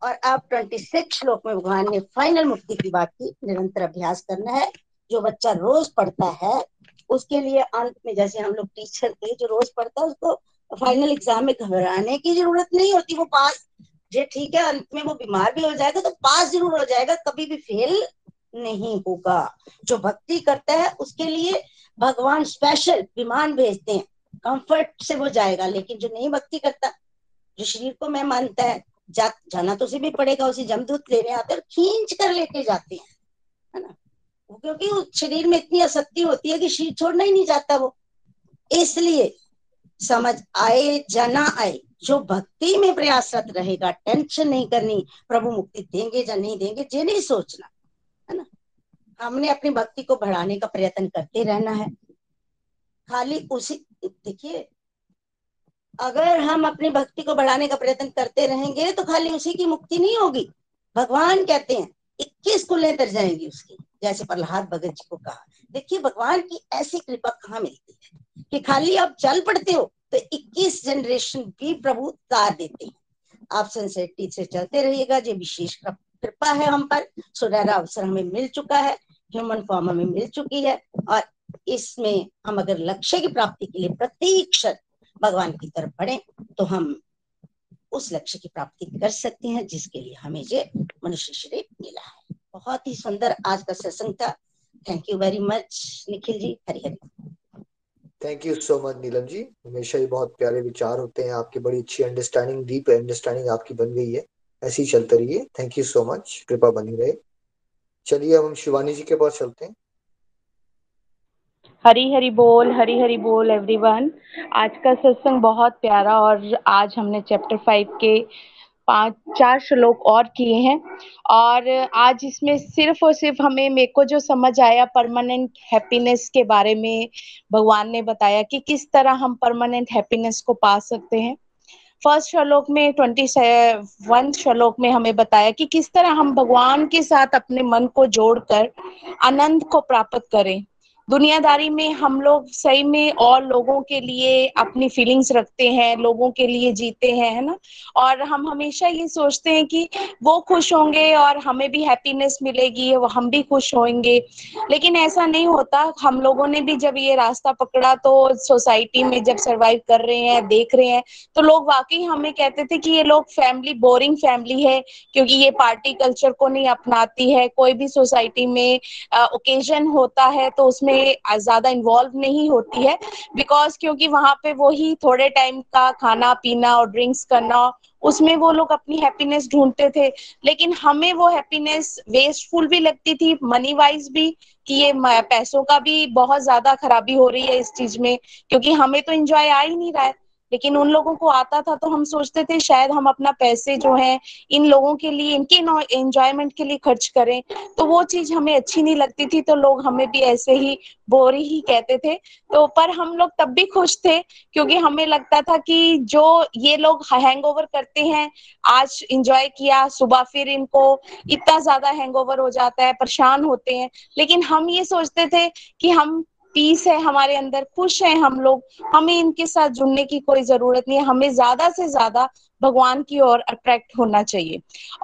और आप छब्बीसवें श्लोक में भगवान ने फाइनल मुक्ति की बात की। निरंतर अभ्यास करना है, जो बच्चा रोज पढ़ता है उसके लिए अंत में, जैसे हम लोग टीचर थे, जो रोज पढ़ता है उसको फाइनल एग्जाम में घबराने की जरूरत नहीं होती, वो पास, जे ठीक है, अंत में वो बीमार भी हो जाएगा तो पास जरूर हो जाएगा, कभी भी फेल नहीं होगा। जो भक्ति करता है उसके लिए भगवान स्पेशल विमान भेजते हैं, कंफर्ट से वो जाएगा। लेकिन जो नहीं भक्ति करता, जो शरीर को मैं मानता है, जा, जाना तो उसे भी पड़ेगा, उसे जमदूत लेने आते हैं और खींच कर लेके जाते हैं, है ना। क्योंकि उस शरीर में इतनी आसक्ति होती है कि शरीर छोड़ना ही नहीं चाहता वो। इसलिए समझ आए या ना आए, जो भक्ति में प्रयासरत रहेगा, टेंशन नहीं करनी प्रभु मुक्ति देंगे या नहीं देंगे ये नहीं सोचना, है ना। हमने अपनी भक्ति को बढ़ाने का प्रयत्न करते रहना है। खाली उसी, देखिए, अगर हम अपनी भक्ति को बढ़ाने का प्रयत्न करते रहेंगे तो खाली उसी की मुक्ति नहीं होगी। भगवान कहते हैं इक्कीस कुलें तर जाएंगी उसकी, जैसे प्रहलाद भगत जी को कहा। देखिए भगवान की ऐसी कृपा कहाँ मिलती है कि खाली आप चल पड़ते हो तो इक्कीस जनरेशन भी प्रभु तार देते हैं। आप सिंसियरिटी से चलते रहिएगा, ये विशेष कृपा है हम पर। सुनहरा अवसर हमें मिल चुका है, ह्यूमन फॉर्म हमें मिल चुकी है, और इसमें हम अगर लक्ष्य की प्राप्ति के लिए प्रतीक्षण भगवान की तरफ बढ़े तो हम उस लक्ष्य की प्राप्ति कर सकते हैं जिसके लिए हमें ये मनुष्य शरीर मिला है। बहुत ही सुंदर आज का सत्संग था। Thank you very much Nikhil ji. Hari Hari. Thank you so much Neelam ji, हमेशा ही बहुत प्यारे विचार होते हैं आपकी, बड़ी अच्छी अंडरस्टैंडिंग, डीप अंडरस्टैंडिंग आपकी बन गई है, ऐसे ही चलते रहिए। थैंक यू सो मच, कृपा बनी रहे। चलिए अब हम शिवानी जी के पास चलते हैं। हरी हरी बोल, हरी हरी बोल एवरीवन। आज का सत्संग बहुत प्यारा, और आज हमने चैप्टर फाइव के पाँच चार श्लोक और किए हैं, और आज इसमें सिर्फ और सिर्फ हमें, मेरे को जो समझ आया, परमानेंट हैप्पीनेस के बारे में भगवान ने बताया कि किस तरह हम परमानेंट हैप्पीनेस को पा सकते हैं। फर्स्ट श्लोक में, ट्वेंटी वन श्लोक में हमें बताया कि किस तरह हम भगवान के साथ अपने मन को जोड़कर आनंद को प्राप्त करें। दुनियादारी में हम लोग सही में और लोगों के लिए अपनी फीलिंग्स रखते हैं, लोगों के लिए जीते हैं, है ना, और हम हमेशा ये सोचते हैं कि वो खुश होंगे और हमें भी हैप्पीनेस मिलेगी, हम भी खुश होंगे, लेकिन ऐसा नहीं होता। हम लोगों ने भी जब ये रास्ता पकड़ा तो सोसाइटी में जब सर्वाइव कर रहे हैं, देख रहे हैं, तो लोग वाकई हमें कहते थे कि ये लोग फैमिली बोरिंग फैमिली है, क्योंकि ये पार्टी कल्चर को नहीं अपनाती है, कोई भी सोसाइटी में ओकेजन होता है तो उसमें ज्यादा इन्वॉल्व नहीं होती है, बिकॉज क्योंकि वहां पे वही थोड़े टाइम का खाना पीना और ड्रिंक्स करना, उसमें वो लोग अपनी हैप्पीनेस ढूंढते थे। लेकिन हमें वो हैप्पीनेस वेस्टफुल भी लगती थी, मनी वाइज भी, कि ये पैसों का भी बहुत ज्यादा खराबी हो रही है इस चीज में, क्योंकि हमें तो एंजॉय आ ही नहीं रहा है, लेकिन उन लोगों को आता था। तो हम सोचते थे शायद हम अपना पैसे जो है इन लोगों के लिए, इनके एंजॉयमेंट के लिए खर्च करें, तो वो चीज हमें अच्छी नहीं लगती थी, तो लोग हमें भी ऐसे ही बोरी ही कहते थे। तो पर हम लोग तब भी खुश थे, क्योंकि हमें लगता था कि जो ये लोग हैंगओवर करते हैं, आज एंजॉय किया, सुबह फिर इनको इतना ज्यादा हैंगओवर हो जाता है, परेशान होते हैं, लेकिन हम ये सोचते थे कि हम पीस है हमारे अंदर, खुश है हम लोग, हमें इनके साथ जुड़ने की कोई जरूरत नहीं है, हमें ज्यादा से ज्यादा भगवान की ओर अट्रैक्ट होना चाहिए।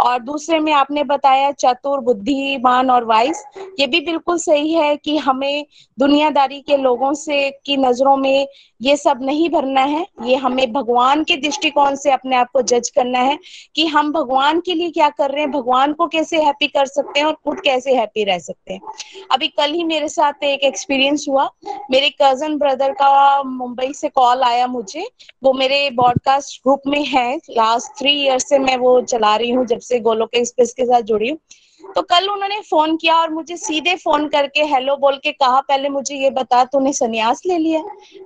और दूसरे में आपने बताया चतुर, बुद्धिमान और वाइस, ये भी बिल्कुल सही है कि हमें दुनियादारी के लोगों से की नजरों में ये सब नहीं भरना है, ये हमें भगवान के दृष्टिकोण से अपने आप को जज करना है कि हम भगवान के लिए क्या कर रहे हैं, भगवान को कैसे हैप्पी कर सकते हैं और खुद कैसे हैप्पी रह सकते हैं। अभी कल ही मेरे साथ एक एक्सपीरियंस हुआ, मेरे कजन ब्रदर का मुंबई से कॉल आया मुझे, वो मेरे ब्रॉडकास्ट ग्रुप में है, लास्ट थ्री ईयर से मैं वो चला रही हूँ जब से गोलोक एक्सप्रेस के साथ जुड़ी हूँ। तो कल उन्होंने फोन किया और मुझे सीधे फोन करके हेलो बोल के कहा, पहले मुझे ये बता तूने सन्यास ले लिया?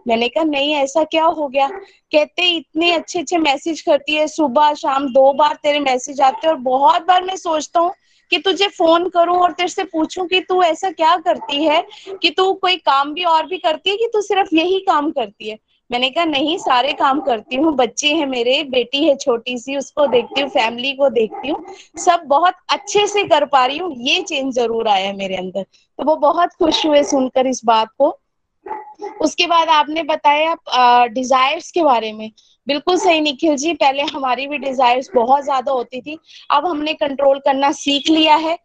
मैंने कहा नहीं, ऐसा क्या हो गया? कहते इतने अच्छे अच्छे मैसेज करती है, सुबह शाम दो बार तेरे मैसेज आते हैं, और बहुत बार मैं सोचता हूँ कि तुझे फोन करूं और तेरे से पूछूं कि तू ऐसा क्या करती है, कि तू कोई काम भी और भी करती है कि तू सिर्फ यही काम करती है? मैंने कहा नहीं, सारे काम करती हूँ, बच्चे हैं मेरे, बेटी है छोटी सी, उसको देखती हूँ, फैमिली को देखती हूँ, सब बहुत अच्छे से कर पा रही हूँ, ये चेंज जरूर आया है मेरे अंदर। तो वो बहुत खुश हुए सुनकर इस बात को। उसके बाद आपने बताया डिजायर्स के बारे में, बिल्कुल सही निखिल जी, पहले हमारी भी डिजायर्स बहुत ज्यादा होती थी, अब हमने कंट्रोल करना सीख लिया है,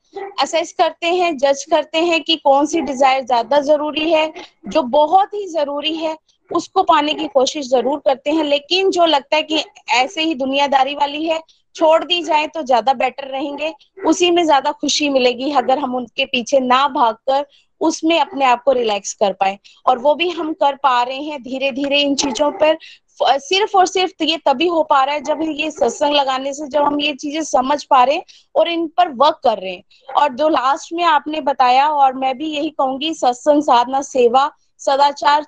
असेस करते हैं, जज करते हैं कि कौन सी डिजायर ज्यादा जरूरी है, जो बहुत ही जरूरी है उसको पाने की कोशिश जरूर करते हैं, लेकिन जो लगता है कि ऐसे ही दुनियादारी वाली है, छोड़ दी जाए तो ज्यादा बेटर रहेंगे, उसी में ज्यादा खुशी मिलेगी, अगर हम उनके पीछे ना भागकर उसमें अपने आप को रिलैक्स कर पाए, और वो भी हम कर पा रहे हैं धीरे धीरे। इन चीजों पर सिर्फ और सिर्फ ये तभी हो पा रहा है जब ये सत्संग लगाने से, जब हम ये चीजें समझ पा रहे हैं और इन पर वर्क कर रहे हैं। और जो लास्ट में आपने बताया, और मैं भी यही कहूंगी, सत्संग, साधना, सेवा, सदाचार,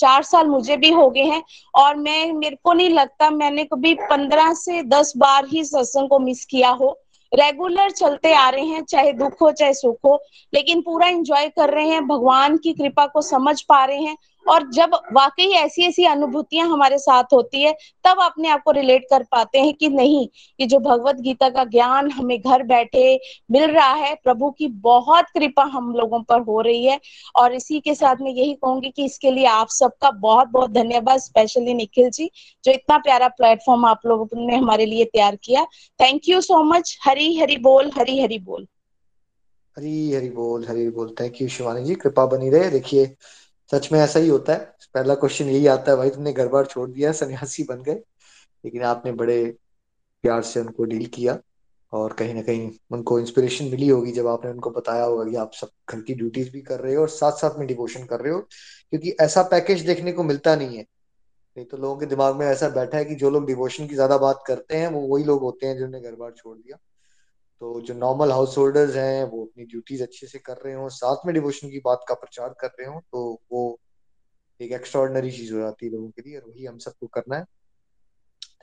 चार साल मुझे भी हो गए हैं, और मैं, मेरे को नहीं लगता मैंने कभी पंद्रह से दस बार ही सत्संग को मिस किया हो। रेगुलर चलते आ रहे हैं, चाहे दुख हो चाहे सुख हो, लेकिन पूरा एंजॉय कर रहे हैं, भगवान की कृपा को समझ पा रहे हैं, और जब वाकई ऐसी ऐसी अनुभूतियां हमारे साथ होती है तब अपने आप को रिलेट कर पाते हैं कि नहीं, ये जो भगवत गीता का ज्ञान हमें घर बैठे मिल रहा है, प्रभु की बहुत कृपा हम लोगों पर हो रही है। और इसी के साथ मैं यही कहूंगी कि इसके लिए आप सबका बहुत बहुत धन्यवाद, स्पेशली निखिल जी, जो इतना प्यारा प्लेटफॉर्म आप लोगों ने हमारे लिए तैयार किया। Thank you so much. Hari Hari बोल, हरी हरी बोल, हरी हरी बोल, हरी बोल। थैंक यू शिवानी जी, कृपा बनी रहे। देखिए सच में ऐसा ही होता है, पहला क्वेश्चन यही आता है, भाई तुमने घर बार छोड़ दिया, सन्यासी बन गए, लेकिन आपने बड़े प्यार से उनको डील किया और कहीं ना कहीं उनको इंस्पिरेशन मिली होगी जब आपने उनको बताया होगा कि आप सब घर की ड्यूटीज भी कर रहे हो और साथ साथ में डिवोशन कर रहे हो, क्योंकि ऐसा पैकेज देखने को मिलता नहीं है। नहीं तो लोगों के दिमाग में ऐसा बैठा है कि जो लोग डिवोशन की ज्यादा बात करते हैं वो वही लोग होते हैं जिन्होंने घर बार छोड़ दिया। तो जो नॉर्मल हाउस होल्डर्स हैं वो अपनी ड्यूटीज अच्छे से कर रहे हो, साथ में डिवोशन की बात का प्रचार कर रहे हो, तो वो एक एक्स्ट्राऑर्डिनरी चीज हो जाती है लोगों के लिए, और वही हम सबको करना है।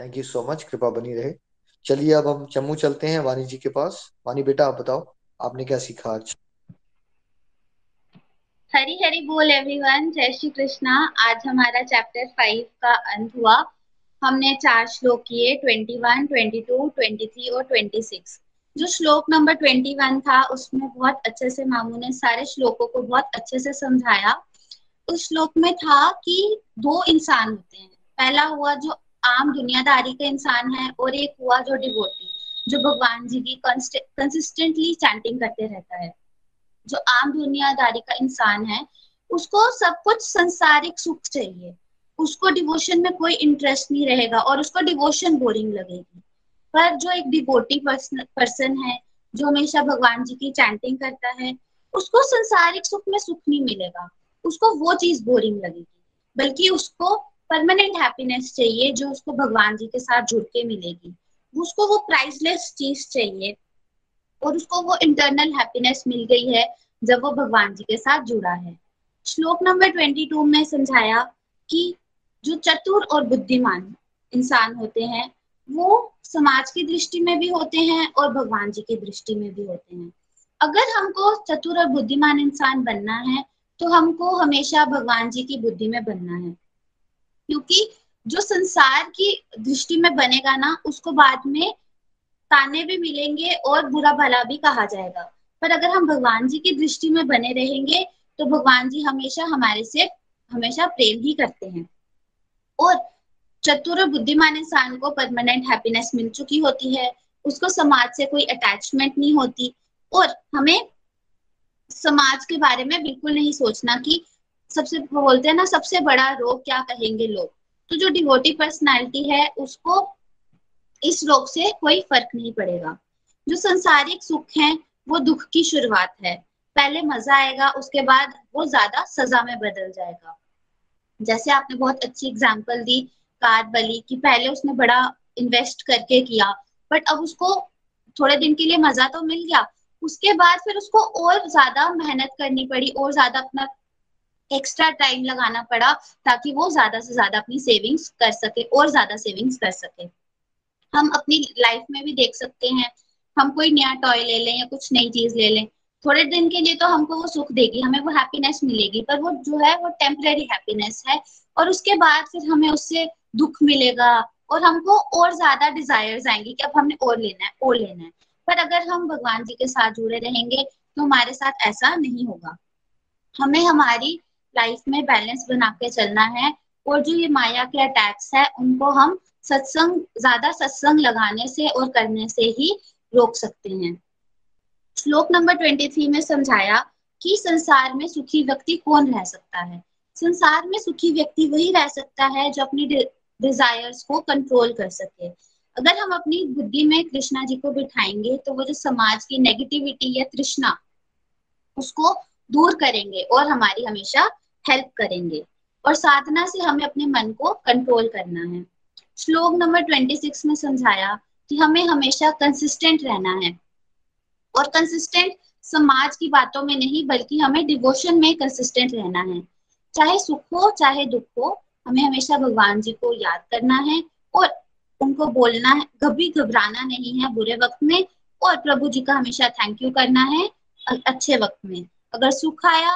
थैंक यू सो मच, कृपा बनी रहे। चलिए अब हम जम्मू चलते हैं वानी जी के पास। वानी बेटा आप बताओ आपने क्या सीखा आज? हरी हरी बोल एवरीवन, जय श्री कृष्णा। आज हमारा चैप्टर फाइव का अंत हुआ। हमने चार श्लोक किए, twenty one, twenty two, twenty three और ट्वेंटी सिक्स। जो श्लोक नंबर ट्वेंटी वन था उसमें बहुत अच्छे से मामू ने सारे श्लोकों को बहुत अच्छे से समझाया। उस श्लोक में था कि दो इंसान होते हैं, पहला हुआ जो आम दुनियादारी का इंसान है और एक हुआ जो डिवोटी, जो भगवान जी की कंसिस्टेंटली चैंटिंग करते रहता है। जो आम दुनियादारी का इंसान है उसको सब कुछ संसारिक सुख चाहिए, उसको डिवोशन में कोई इंटरेस्ट नहीं रहेगा और उसको डिवोशन बोरिंग लगेगी। पर जो एक डिवोटी पर्सन है जो हमेशा भगवान जी की चैंटिंग करता है उसको संसारिक सुख में सुख नहीं मिलेगा, उसको वो चीज बोरिंग लगेगी, बल्कि उसको परमानेंट हैप्पीनेस चाहिए जो उसको भगवान जी के साथ जुड़ के मिलेगी। उसको वो प्राइसलेस चीज चाहिए और उसको वो इंटरनल हैप्पीनेस मिल गई है जब वो भगवान जी के साथ जुड़ा है। श्लोक नंबर बाईस में समझाया कि जो चतुर और बुद्धिमान इंसान होते हैं वो समाज की दृष्टि में भी होते हैं और भगवान जी की दृष्टि में भी होते हैं। अगर हमको चतुर और बुद्धिमान इंसान बनना है तो हमको हमेशा भगवान जी की बुद्धि में बनना है, क्योंकि जो संसार की दृष्टि में बनेगा ना उसको बाद में ताने भी मिलेंगे और बुरा भला भी कहा जाएगा। पर अगर हम भगवान जी की दृष्टि में बने रहेंगे तो भगवान जी हमेशा हमारे से हमेशा प्रेम ही करते हैं। और चतुर और बुद्धिमान इंसान को परमानेंट हैप्पीनेस मिल चुकी होती है, उसको समाज से कोई अटैचमेंट नहीं होती और हमें समाज के बारे में बिल्कुल नहीं सोचना कि सबसे बोलते हैं ना सबसे बड़ा रोग क्या कहेंगे लोग। तो जो डिवोटी पर्सनालिटी है उसको इस रोग से कोई फर्क नहीं पड़ेगा। जो संसारिक सुख है वो दुख की शुरुआत है, पहले मजा आएगा उसके बाद वो ज्यादा सजा में बदल जाएगा। जैसे आपने बहुत अच्छी एग्जांपल दी कार वाली कि पहले उसने बड़ा इन्वेस्ट करके किया बट अब उसको थोड़े दिन के लिए मजा तो मिल गया, उसके बाद फिर उसको और ज्यादा मेहनत करनी पड़ी और ज्यादा अपना एक्स्ट्रा टाइम लगाना पड़ा ताकि वो ज्यादा से ज्यादा अपनी सेविंग्स कर सके और ज्यादा सेविंग्स कर सके। हम अपनी लाइफ में भी देख सकते हैं, हम कोई नया टॉय ले लें या कुछ नई चीज ले लें, थोड़े दिन के लिए तो हमको वो सुख देगी, हमें वो हैप्पीनेस मिलेगी, पर वो जो है वो टेम्परेरी हैप्पीनेस है और उसके बाद फिर हमें उससे दुख मिलेगा और हमको और ज्यादा डिजायर्स आएंगी कि अब हमने और लेना है और लेना है। पर अगर हम भगवान जी के साथ जुड़े रहेंगे तो हमारे साथ ऐसा नहीं होगा। हमें हमारी लाइफ में बैलेंस बना के चलना है और जो ये माया के अटैक्स है उनको हम सत्संग ज्यादा सत्संग लगाने से और करने से ही रोक सकते हैं। श्लोक नंबर तेईस में समझाया कि संसार में सुखी व्यक्ति कौन रह सकता है। संसार में सुखी व्यक्ति वही रह सकता है जो अपनी डिजायर्स को कंट्रोल कर सके। अगर हम अपनी बुद्धि में कृष्णा जी को बिठाएंगे तो वो जो समाज की नेगेटिविटी या तृष्णा उसको दूर करेंगे और हमारी हमेशा हेल्प करेंगे। और साधना से हमें अपने मन को कंट्रोल करना है। श्लोक नंबर छब्बीस में समझाया कि हमें हमेशा कंसिस्टेंट रहना है और कंसिस्टेंट समाज की बातों में नहीं बल्कि हमें डिवोशन में कंसिस्टेंट रहना है। चाहे सुख हो चाहे दुख हो हमें हमेशा भगवान जी को याद करना है और उनको बोलना है, कभी घबराना नहीं है बुरे वक्त में, और प्रभु जी का हमेशा थैंक यू करना है अच्छे वक्त में। अगर सुख आया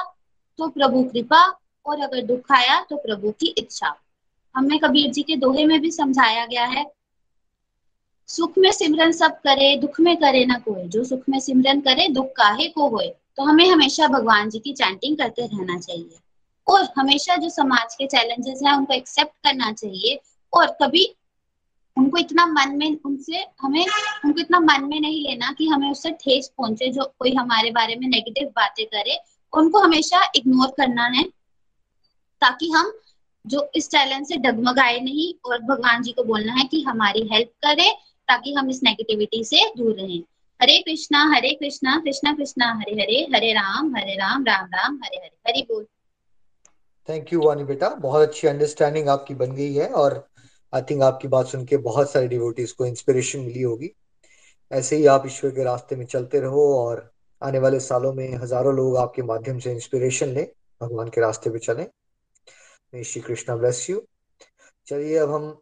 तो प्रभु कृपा और अगर दुख आया तो प्रभु की इच्छा। हमें कबीर जी के दोहे में भी समझाया गया है, सुख में सिमरन सब करे दुख में करे ना कोई, जो सुख में सिमरन करे दुख काहे को होए। तो हमें हमेशा भगवान जी की चैंटिंग करते रहना चाहिए और हमेशा जो समाज के चैलेंजेस हैं उनको एक्सेप्ट करना चाहिए और कभी उनको इतना मन में उनसे हमें उनको इतना मन में नहीं लेना कि हमें उससे ठेस पहुंचे। जो कोई हमारे बारे में नेगेटिव बातें करे उनको हमेशा इग्नोर करना है ताकि हम जो इस चैलेंज से डगमगाए नहीं और भगवान जी को बोलना है कि हमारी हेल्प करे ताकि हम इस नेगेटिविटी से दूर रहें। हरे कृष्णा हरे कृष्णा कृष्णा कृष्णा हरे हरे, हरे राम हरे राम राम राम हरे हरे। हरि बोल। थैंक यू वानी बेटा, बहुत अच्छी अंडरस्टैंडिंग आपकी बन गई है और आई थिंक आपकी बात सुन के बहुत सारे डिवोटीज को इंस्पिरेशन मिली होगी। ऐसे ही आप ईश्वर के रास्ते में चलते रहो और आने वाले सालों में हजारों लोग आपके माध्यम से इंस्पिरेशन लें, भगवान के रास्ते पे चलें। मैं श्री कृष्णा ब्लेस यू। चलिए अब हम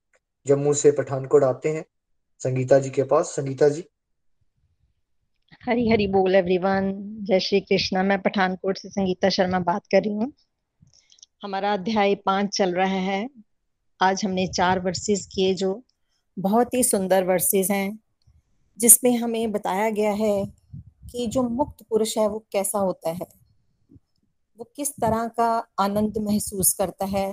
जम्मू से पठानकोट आते हैं संगीता जी के पास। संगीता जी। हरी हरी बोल एवरीवन, जय श्री कृष्णा। मैं पठानकोट से संगीता शर्मा बात कर रही हूँ। हमारा अध्याय पांच चल रहा है। आज हमने चार वर्सेस किए जो बहुत ही सुंदर वर्सेस हैं। जिसमें हमें बताया गया है कि जो मुक्त पुरुष है वो कैसा होता है, वो किस तरह का आनंद महसूस करता है।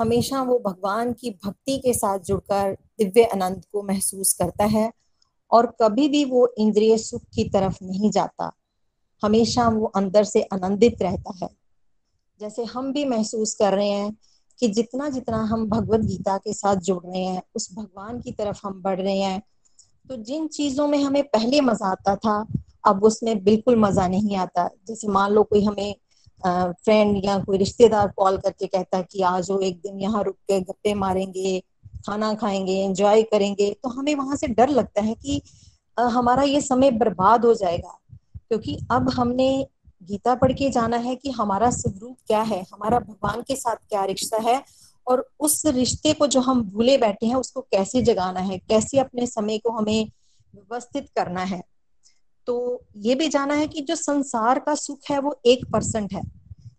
हमेशा वो भगवान की भक्ति के साथ जुड़कर दिव्य आनंद को महसूस करता है और कभी भी वो इंद्रिय सुख की तरफ नहीं जाता, हमेशा वो अंदर से आनंदित रहता है। जैसे हम भी महसूस कर रहे हैं कि जितना जितना हम भगवद गीता के साथ जुड़ रहे हैं, उस भगवान की तरफ हम बढ़ रहे हैं, तो जिन चीजों में हमें पहले मजा आता था अब उसमें बिल्कुल मजा नहीं आता। जैसे मान लो कोई हमें फ्रेंड या कोई रिश्तेदार कॉल करके कहता है कि आज वो एक दिन यहाँ रुक के गप्पे मारेंगे, खाना खाएंगे, एंजॉय करेंगे, तो हमें वहां से डर लगता है कि हमारा ये समय बर्बाद हो जाएगा, क्योंकि अब हमने गीता पढ़ के जाना है कि हमारा स्वरूप क्या है, हमारा भगवान के साथ क्या रिश्ता है और उस रिश्ते को जो हम भूले बैठे हैं उसको कैसे जगाना है, कैसे अपने समय को हमें व्यवस्थित करना है। तो ये भी जाना है कि जो संसार का सुख है वो एक परसेंट है,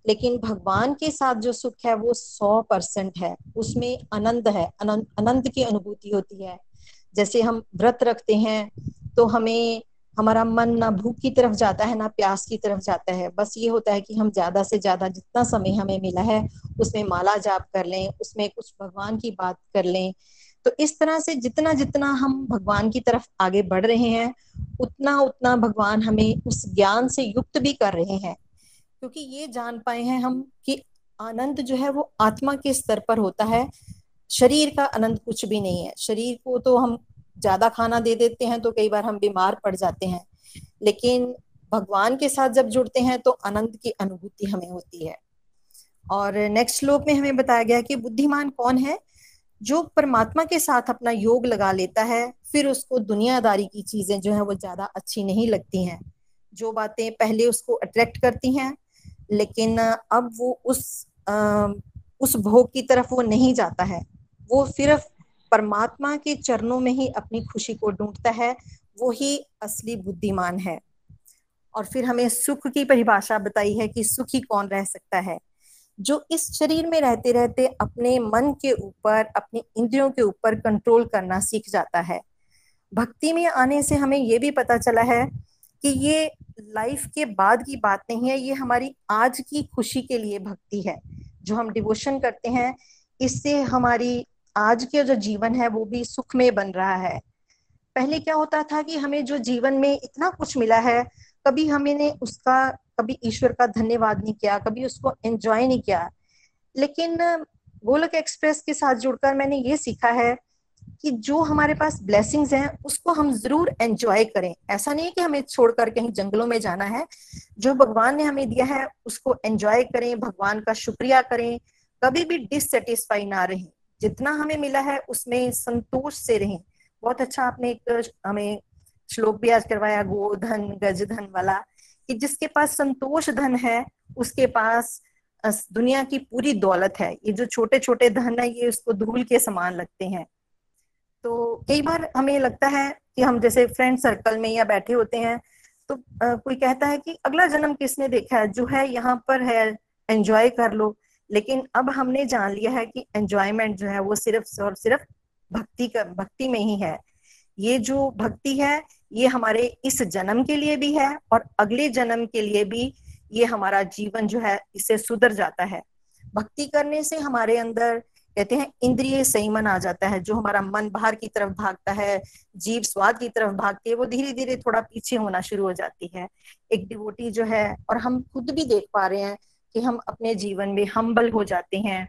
लेकिन भगवान के साथ जो सुख है वो सौ परसेंट है, उसमें आनंद है, आनंद आनंद की अनुभूति होती है। जैसे हम व्रत रखते हैं तो हमें हमारा मन ना भूख की तरफ जाता है ना प्यास की तरफ जाता है, बस ये होता है कि हम ज्यादा से ज्यादा जितना समय हमें मिला है उसमें माला जाप कर लें, उसमें कुछ भगवान की बात कर लें। तो इस तरह से जितना जितना हम भगवान की तरफ आगे बढ़ रहे हैं उतना उतना भगवान हमें उस ज्ञान से युक्त भी कर रहे हैं, क्योंकि ये जान पाए हैं हम कि आनंद जो है वो आत्मा के स्तर पर होता है, शरीर का आनंद कुछ भी नहीं है। शरीर को तो हम ज्यादा खाना दे देते हैं तो कई बार हम बीमार पड़ जाते हैं, लेकिन भगवान के साथ जब जुड़ते हैं तो आनंद की अनुभूति हमें होती है। और नेक्स्ट श्लोक में हमें बताया गया कि बुद्धिमान कौन है, जो परमात्मा के साथ अपना योग लगा लेता है, फिर उसको दुनियादारी की चीजें जो है वो ज्यादा अच्छी नहीं लगती हैं। जो बातें पहले उसको अट्रैक्ट करती हैं लेकिन अब वो उस आ, उस भोग की तरफ वो नहीं जाता है, वो सिर्फ परमात्मा के चरणों में ही अपनी खुशी को ढूंढता है, वो ही असली बुद्धिमान है। और फिर हमें सुख की परिभाषा बताई है कि सुखी कौन रह सकता है, जो इस शरीर में रहते रहते अपने मन के ऊपर, अपने इंद्रियों के ऊपर कंट्रोल करना सीख जाता है। भक्ति में आने से हमें ये भी पता चला है कि ये लाइफ के बाद की बात नहीं है, ये हमारी आज की खुशी के लिए भक्ति है। जो हम डिवोशन करते हैं इससे हमारी आज के जो जीवन है वो भी सुख में बन रहा है। पहले क्या होता था कि हमें जो जीवन में इतना कुछ मिला है, कभी हमने उसका, कभी ईश्वर का धन्यवाद नहीं किया, कभी उसको एंजॉय नहीं किया। लेकिन गोलोक एक्सप्रेस के साथ जुड़कर मैंने ये सीखा है कि जो हमारे पास ब्लेसिंग्स हैं उसको हम जरूर एंजॉय करें। ऐसा नहीं है कि हमें छोड़कर कहीं जंगलों में जाना है, जो भगवान ने हमें दिया है उसको एंजॉय करें, भगवान का शुक्रिया करें, कभी भी डिससेटिस्फाई ना रहें, जितना हमें मिला है उसमें संतोष से रहें। बहुत अच्छा आपने एक हमें श्लोक भी आज करवाया, गोधन गजधन वाला, कि जिसके पास संतोष धन है उसके पास दुनिया की पूरी दौलत है, ये जो छोटे छोटे धन है ये उसको धूल के समान लगते हैं। तो कई बार हमें लगता है कि हम जैसे फ्रेंड सर्कल में या बैठे होते हैं तो आ, कोई कहता है कि अगला जन्म किसने देखा है, जो है यहाँ पर है, एंजॉय कर लो। लेकिन अब हमने जान लिया है कि एंजॉयमेंट जो है वो सिर्फ और सिर्फ भक्ति का भक्ति में ही है। ये जो भक्ति है ये हमारे इस जन्म के लिए भी है और अगले जन्म के लिए भी, ये हमारा जीवन जो है इससे सुधर जाता है। भक्ति करने से हमारे अंदर कहते हैं इंद्रिय संयमन आ जाता है, जो हमारा मन बाहर की तरफ भागता है, जीव स्वाद की तरफ भागती है, वो धीरे धीरे थोड़ा पीछे होना शुरू हो जाती है। एक डिवोटी जो है, और हम खुद भी देख पा रहे हैं कि हम अपने जीवन में हम्बल हो जाते हैं,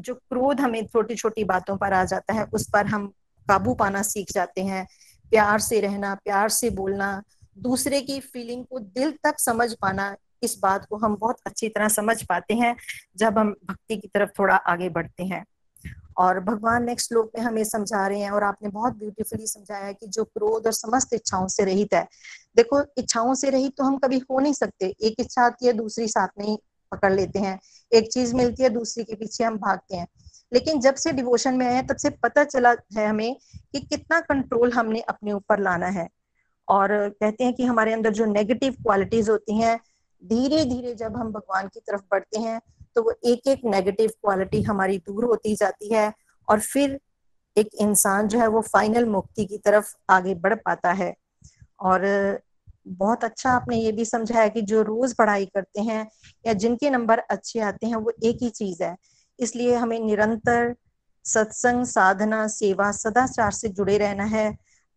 जो क्रोध हमें छोटी छोटी बातों पर आ जाता है उस पर हम काबू पाना सीख जाते हैं। प्यार से रहना, प्यार से बोलना, दूसरे की फीलिंग को दिल तक समझ पाना, इस बात को हम बहुत अच्छी तरह समझ पाते हैं जब हम भक्ति की तरफ थोड़ा आगे बढ़ते हैं। और भगवान नेक्स्ट श्लोक में हमें समझा रहे हैं, और आपने बहुत ब्यूटीफुली समझाया कि जो क्रोध और समस्त इच्छाओं से रहित है। देखो, इच्छाओं से रहित तो हम कभी हो नहीं सकते, एक इच्छा आती है दूसरी साथ में पकड़ लेते हैं, एक चीज मिलती है दूसरी के पीछे हम भागते हैं। लेकिन जब से डिवोशन में आए तब से पता चला है हमें कि कितना कंट्रोल हमने अपने ऊपर लाना है। और कहते हैं कि हमारे अंदर जो नेगेटिव क्वालिटीज होती हैं, धीरे धीरे जब हम भगवान की तरफ बढ़ते हैं तो वो एक एक नेगेटिव क्वालिटी हमारी दूर होती जाती है और फिर एक इंसान जो है वो फाइनल मुक्ति की तरफ आगे बढ़ पाता है। और बहुत अच्छा आपने ये भी समझाया कि जो रोज पढ़ाई करते हैं या जिनके नंबर अच्छे आते हैं वो एक ही चीज है, इसलिए हमें निरंतर सत्संग, साधना, सेवा, सदाचार से जुड़े रहना है।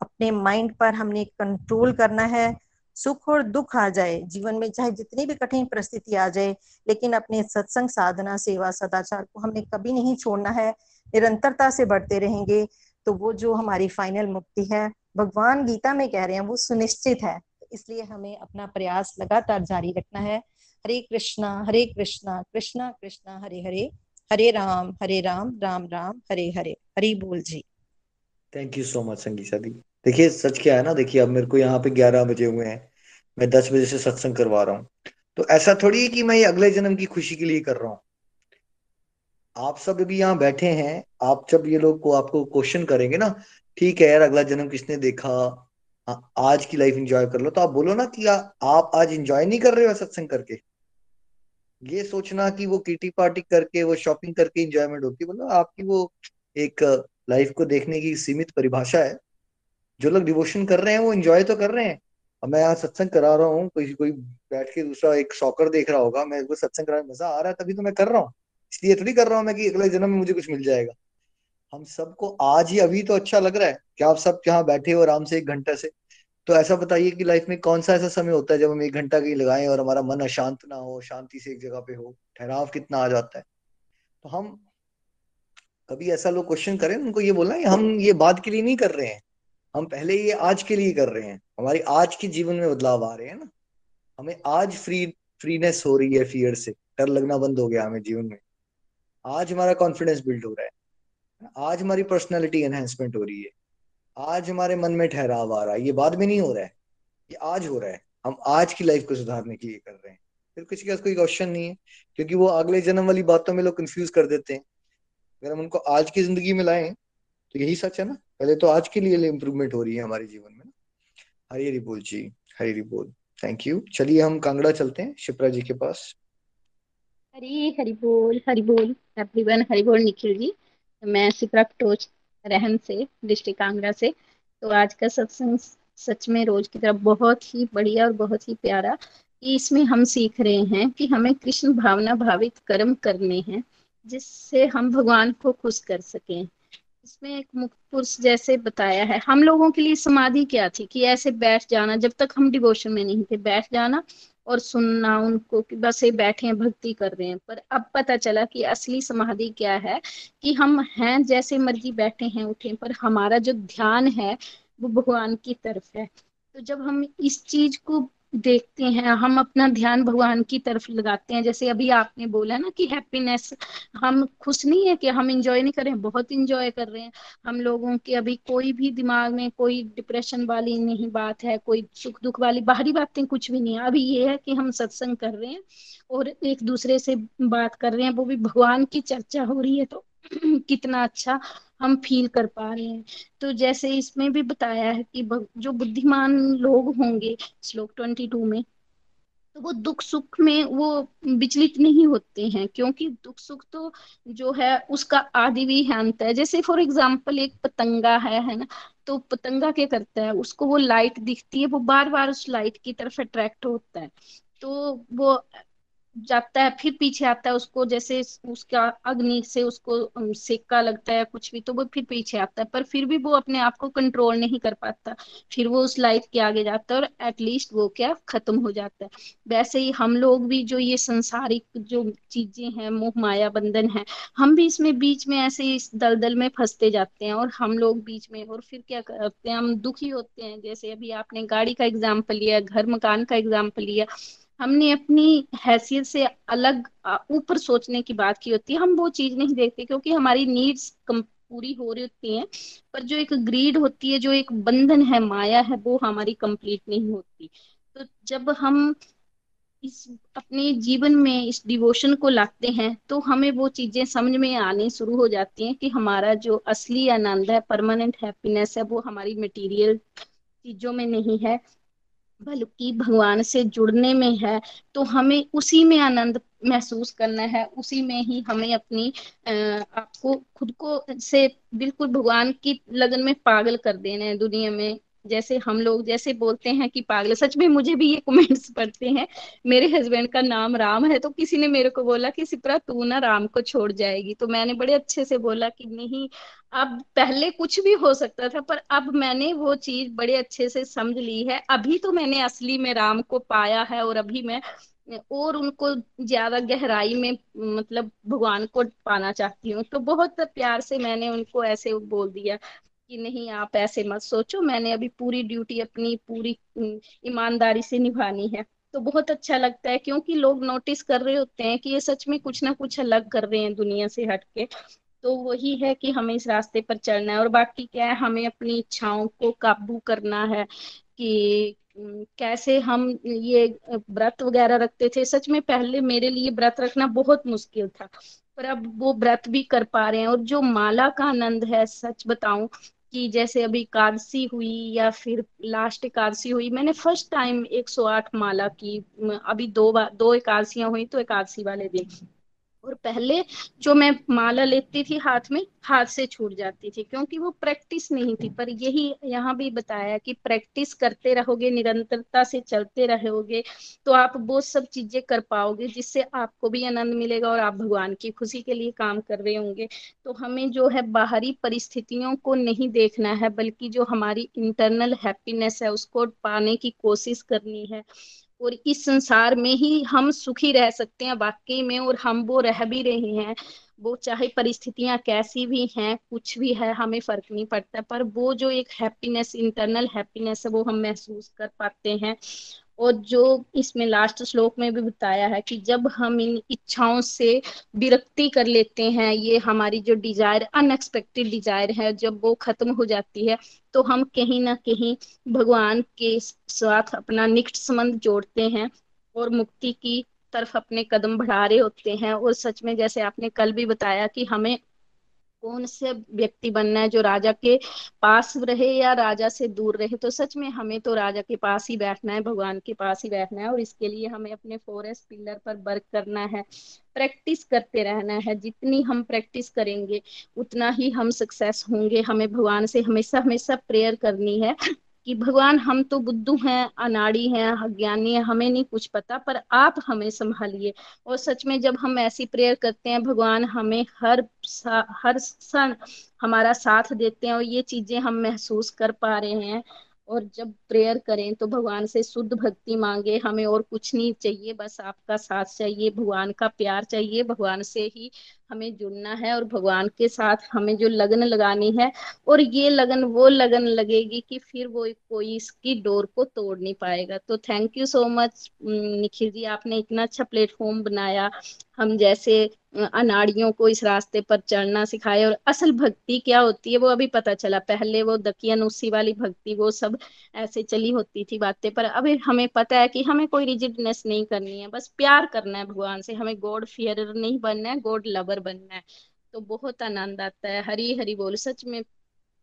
अपने माइंड पर हमने कंट्रोल करना है। सुख और दुख आ जाए जीवन में, चाहे जितनी भी कठिन परिस्थिति आ जाए, लेकिन अपने सत्संग, साधना, सेवा, सदाचार को हमने कभी नहीं छोड़ना है। निरंतरता से बढ़ते रहेंगे तो वो जो हमारी फाइनल मुक्ति है, भगवान गीता में कह रहे हैं, वो सुनिश्चित है। इसलिए हमें अपना प्रयास लगातार जारी रखना है। हरे कृष्णा हरे कृष्णा कृष्णा कृष्णा हरे हरे, हरे राम हरे राम राम राम हरे हरे। हरि बोल जी। Thank you so much Sangeeta दी। देखिए सच क्या है ना, देखिए अब मेरे को यहाँ पे ग्यारह बजे हुए हैं, मैं दस बजे से सत्संग करवा रहा हूँ, तो ऐसा थोड़ी है कि मैं ये अगले जन्म की खुशी के लिए कर रहा हूँ। आप सब भी यहाँ बैठे हैं, आप जब ये लोग को आपको क्वेश्चन करेंगे ना, ठीक है यार अगला जन्म किसने देखा, आज की लाइफ एंजॉय कर लो, तो आप बोलो ना कि आ, आप आज एंजॉय नहीं कर रहे हो सत्संग करके। ये सोचना कि वो किटी पार्टी करके, वो शॉपिंग करके एंजॉयमेंट होती, बोलो आपकी वो एक लाइफ को देखने की सीमित परिभाषा है। जो लोग डिवोशन कर रहे हैं वो एंजॉय तो कर रहे हैं। अब मैं यहाँ सत्संग करा रहा हूँ, कोई कोई बैठ के दूसरा एक सॉकर देख रहा होगा, मैं वो सत्संग करा, मजा आ रहा है, तभी तो मैं कर रहा हूँ। इसलिए थोड़ी कर रहा हूँ मैं कि अगले जन्म में मुझे कुछ मिल जाएगा। हम सबको आज ही अभी तो अच्छा लग रहा है। क्या आप सब यहाँ बैठे हो आराम से एक घंटा से? तो ऐसा बताइए कि लाइफ में कौन सा ऐसा समय होता है जब हम एक घंटा कहीं लगाएं और हमारा मन अशांत ना हो, शांति से एक जगह पे हो, ठहराव कितना आ जाता है। तो हम कभी ऐसा लोग क्वेश्चन करें, उनको ये बोलना है हम ये बात के लिए नहीं कर रहे हैं, हम पहले ये आज के लिए कर रहे हैं। हमारी आज के जीवन में बदलाव आ रहे हैं ना, हमें आज फ्री फ्रीनेस हो रही है, फियर से डर लगना बंद हो गया हमें जीवन में, आज हमारा कॉन्फिडेंस बिल्ड हो रहा है, आज हमारी पर्सनैलिटी एनहेंसमेंट हो रही है, आज हमारे मन में ठहराव आ रहा है। ये बाद में नहीं हो रहा है, ये आज हो रहा है। हम आज की लाइफ को सुधारने के लिए कर रहे हैं। फिर किसी का कोई क्वेश्चन नहीं है, क्योंकि वो अगले जन्म वाली बातों में लोग कंफ्यूज कर देते हैं। अगर हम उनको आज की जिंदगी में लाएं तो यही सच है ना, पहले तो आज के लिए इम्प्रूवमेंट हो रही है हमारे जीवन में। हरी हरी बोल जी, हरी हरी बोल, थैंक यू। चलिए हम कांगड़ा चलते हैं शिप्रा जी के पास। हरी हरी बोल, हरी बोल एवरीवन, हरी बोल निखिल जी। मैं शिप्रा टोच रहन से, डिस्ट्रिक्ट कांगड़ा से। तो आज का सत्संग सच में रोज की तरह बहुत ही बढ़िया और बहुत ही प्यारा। इसमें हम सीख रहे हैं कि हमें कृष्ण भावना भावित कर्म करने हैं जिससे हम भगवान को खुश कर सकें। इसमें एक मुक्त पुरुष जैसे बताया है, हम लोगों के लिए समाधि क्या थी कि ऐसे बैठ जाना, जब तक हम डिवोशन में नहीं थे, बैठ जाना और सुनना उनको कि बस ये बैठे हैं भक्ति कर रहे हैं। पर अब पता चला कि असली समाधि क्या है कि हम हैं जैसे मर्जी बैठे हैं उठे, पर हमारा जो ध्यान है वो भगवान की तरफ है। तो जब हम इस चीज को देखते हैं, हम अपना ध्यान भगवान की तरफ लगाते हैं, जैसे अभी आपने बोला ना कि हैप्पीनेस, हम खुश नहीं है कि हम इंजॉय नहीं कर रहे हैं, बहुत इंजॉय कर रहे हैं हम लोगों के। अभी कोई भी दिमाग में कोई डिप्रेशन वाली नहीं बात है, कोई सुख दुख वाली बाहरी बातें कुछ भी नहीं है। अभी ये है कि हम सत्संग कर रहे हैं और एक दूसरे से बात कर रहे हैं, वो भी भगवान की चर्चा हो रही है, तो कितना अच्छा हम फील कर पा रहे हैं। तो जैसे इसमें भी बताया है कि जो बुद्धिमान लोग होंगे, श्लोक बाईस में, तो वो दुख सुख में वो विचलित नहीं होते हैं, क्योंकि दुख सुख तो जो है उसका आदि भी अंत है। जैसे फॉर एग्जाम्पल एक पतंगा है है ना, तो पतंगा क्या करता है, उसको वो लाइट दिखती है, वो बार बार उस लाइट की तरफ अट्रैक्ट होता है, तो वो जाता है फिर पीछे आता है, उसको जैसे उसका अग्नि से उसको सेका लगता है कुछ भी, तो वो फिर पीछे आता है, पर फिर भी वो अपने आप को कंट्रोल नहीं कर पाता, फिर वो उस लाइट के आगे जाता है और एटलीस्ट वो क्या खत्म हो जाता है। वैसे ही हम लोग भी जो ये संसारिक जो चीजें हैं, मोह माया बंधन है, हम भी इसमें बीच में ऐसे इस दलदल में फंसते जाते हैं, और हम लोग बीच में और फिर क्या करते हैं, हम दुखी होते हैं। जैसे अभी आपने गाड़ी का एग्जाम्पल लिया, घर मकान का एग्जाम्पल लिया, हमने अपनी हैसियत से अलग ऊपर सोचने की बात की होती है, हम वो चीज नहीं देखते क्योंकि हमारी नीड्स कम पूरी हो रही होती हैं, पर जो एक ग्रीड होती है, जो एक बंधन है, माया है, वो हमारी कंप्लीट नहीं होती। तो जब हम इस अपने जीवन में इस डिवोशन को लाते हैं तो हमें वो चीजें समझ में आने शुरू हो जाती हैं कि हमारा जो असली आनंद है, परमानेंट हैप्पीनेस है, वो हमारी मटीरियल चीजों में नहीं है बल्कि भगवान से जुड़ने में है। तो हमें उसी में आनंद महसूस करना है, उसी में ही हमें अपनी आपको खुद को से बिल्कुल भगवान की लगन में पागल कर देना है। दुनिया में जैसे हम लोग जैसे बोलते हैं कि पागल, सच में मुझे भी ये कमेंट्स पढ़ते हैं। मेरे हस्बैंड का नाम राम है, तो किसी ने मेरे को बोला कि सिप्रा तू ना राम को छोड़ जाएगी, तो मैंने बड़े अच्छे से बोला कि नहीं, अब पहले कुछ भी हो सकता था, पर अब मैंने वो चीज बड़े अच्छे से समझ ली है। अभी तो मैंने असली में राम को पाया है, और अभी मैं और उनको ज्यादा गहराई में मतलब भगवान को पाना चाहती हूँ। तो बहुत प्यार से मैंने उनको ऐसे बोल दिया कि नहीं आप ऐसे मत सोचो, मैंने अभी पूरी ड्यूटी अपनी पूरी ईमानदारी से निभानी है। तो बहुत अच्छा लगता है, क्योंकि लोग नोटिस कर रहे होते हैं कि ये सच में कुछ ना कुछ अलग कर रहे हैं दुनिया से हटके। तो वही है कि हमें इस रास्ते पर चलना है। और बाकी क्या है, हमें अपनी इच्छाओं को काबू करना है कि कैसे हम ये व्रत वगैरह रखते थे। सच में पहले मेरे लिए व्रत रखना बहुत मुश्किल था, पर अब वो व्रत भी कर पा रहे हैं। और जो माला का आनंद है, सच बताऊं कि जैसे अभी एकादशी हुई या फिर लास्ट एकादशी हुई, मैंने फर्स्ट टाइम एक सौ आठ माला की। अभी दो बार दो एकादशियां हुई, तो एकादशी वाले दिन। और पहले जो मैं माला लेती थी हाथ में, हाथ से छूट जाती थी, क्योंकि वो प्रैक्टिस नहीं थी। पर यही यहाँ भी बताया कि प्रैक्टिस करते रहोगे, निरंतरता से चलते रहोगे, तो आप वो सब चीजें कर पाओगे जिससे आपको भी आनंद मिलेगा और आप भगवान की खुशी के लिए काम कर रहे होंगे। तो हमें जो है बाहरी परिस्थितियों को नहीं देखना है, बल्कि जो हमारी इंटरनल हैप्पीनेस है उसको पाने की कोशिश करनी है। और इस संसार में ही हम सुखी रह सकते हैं वाकई में, और हम वो रह भी रहे हैं। वो चाहे परिस्थितियां कैसी भी हैं, कुछ भी है, हमें फर्क नहीं पड़ता, पर वो जो एक हैप्पीनेस, इंटरनल हैप्पीनेस है, वो हम महसूस कर पाते हैं। और जो इसमें लास्ट श्लोक में भी बताया है कि जब हम इन इच्छाओं से विरक्ति कर लेते हैं, ये हमारी जो डिजायर, अनएक्सपेक्टेड डिजायर है, जब वो खत्म हो जाती है, तो हम कहीं ना कहीं भगवान के साथ अपना निकट संबंध जोड़ते हैं और मुक्ति की तरफ अपने कदम बढ़ा रहे होते हैं। और सच में जैसे आपने कल भी बताया कि हमें कौन से व्यक्ति बनना है, जो राजा के पास रहे या राजा से दूर रहे। तो सच में हमें तो राजा के पास ही बैठना है, भगवान के पास ही बैठना है। और इसके लिए हमें अपने फोरेस्ट पिलर पर वर्क करना है, प्रैक्टिस करते रहना है। जितनी हम प्रैक्टिस करेंगे उतना ही हम सक्सेस होंगे। हमें भगवान से हमेशा हमेशा प्रेयर करनी है कि भगवान हम तो बुद्धू हैं, अनाड़ी हैं, अज्ञानी हैं, हमें नहीं कुछ पता, पर आप हमें संभालिए। और सच में जब हम ऐसी प्रेयर करते हैं, भगवान हमें हर सा, हर क्षण हमारा साथ देते हैं, और ये चीजें हम महसूस कर पा रहे हैं। और जब प्रेयर करें तो भगवान से शुद्ध भक्ति मांगे, हमें और कुछ नहीं चाहिए, बस आपका साथ चाहिए, भगवान का प्यार चाहिए, भगवान से ही हमें जुड़ना है और भगवान के साथ हमें जो लगन लगानी है। और ये लगन वो लगन लगेगी कि फिर वो कोई इसकी डोर को तोड़ नहीं पाएगा। तो thank you so much Nikhil ji, आपने इतना अच्छा प्लेटफॉर्म बनाया, हम जैसे अनाड़ियों को इस रास्ते पर चलना सिखाया। और असल भक्ति क्या होती है वो अभी पता चला, पहले वो दकियानुसी वाली भक्ति वो सब ऐसे चली होती थी बातें, पर अभी हमें पता है कि हमें कोई रिजिडनेस नहीं करनी है, बस प्यार करना है भगवान से, हमें गॉड फियरर नहीं बनना है, गॉड लवर बनना है। तो बहुत आनंद आता है, हरी हरी बोल। सच में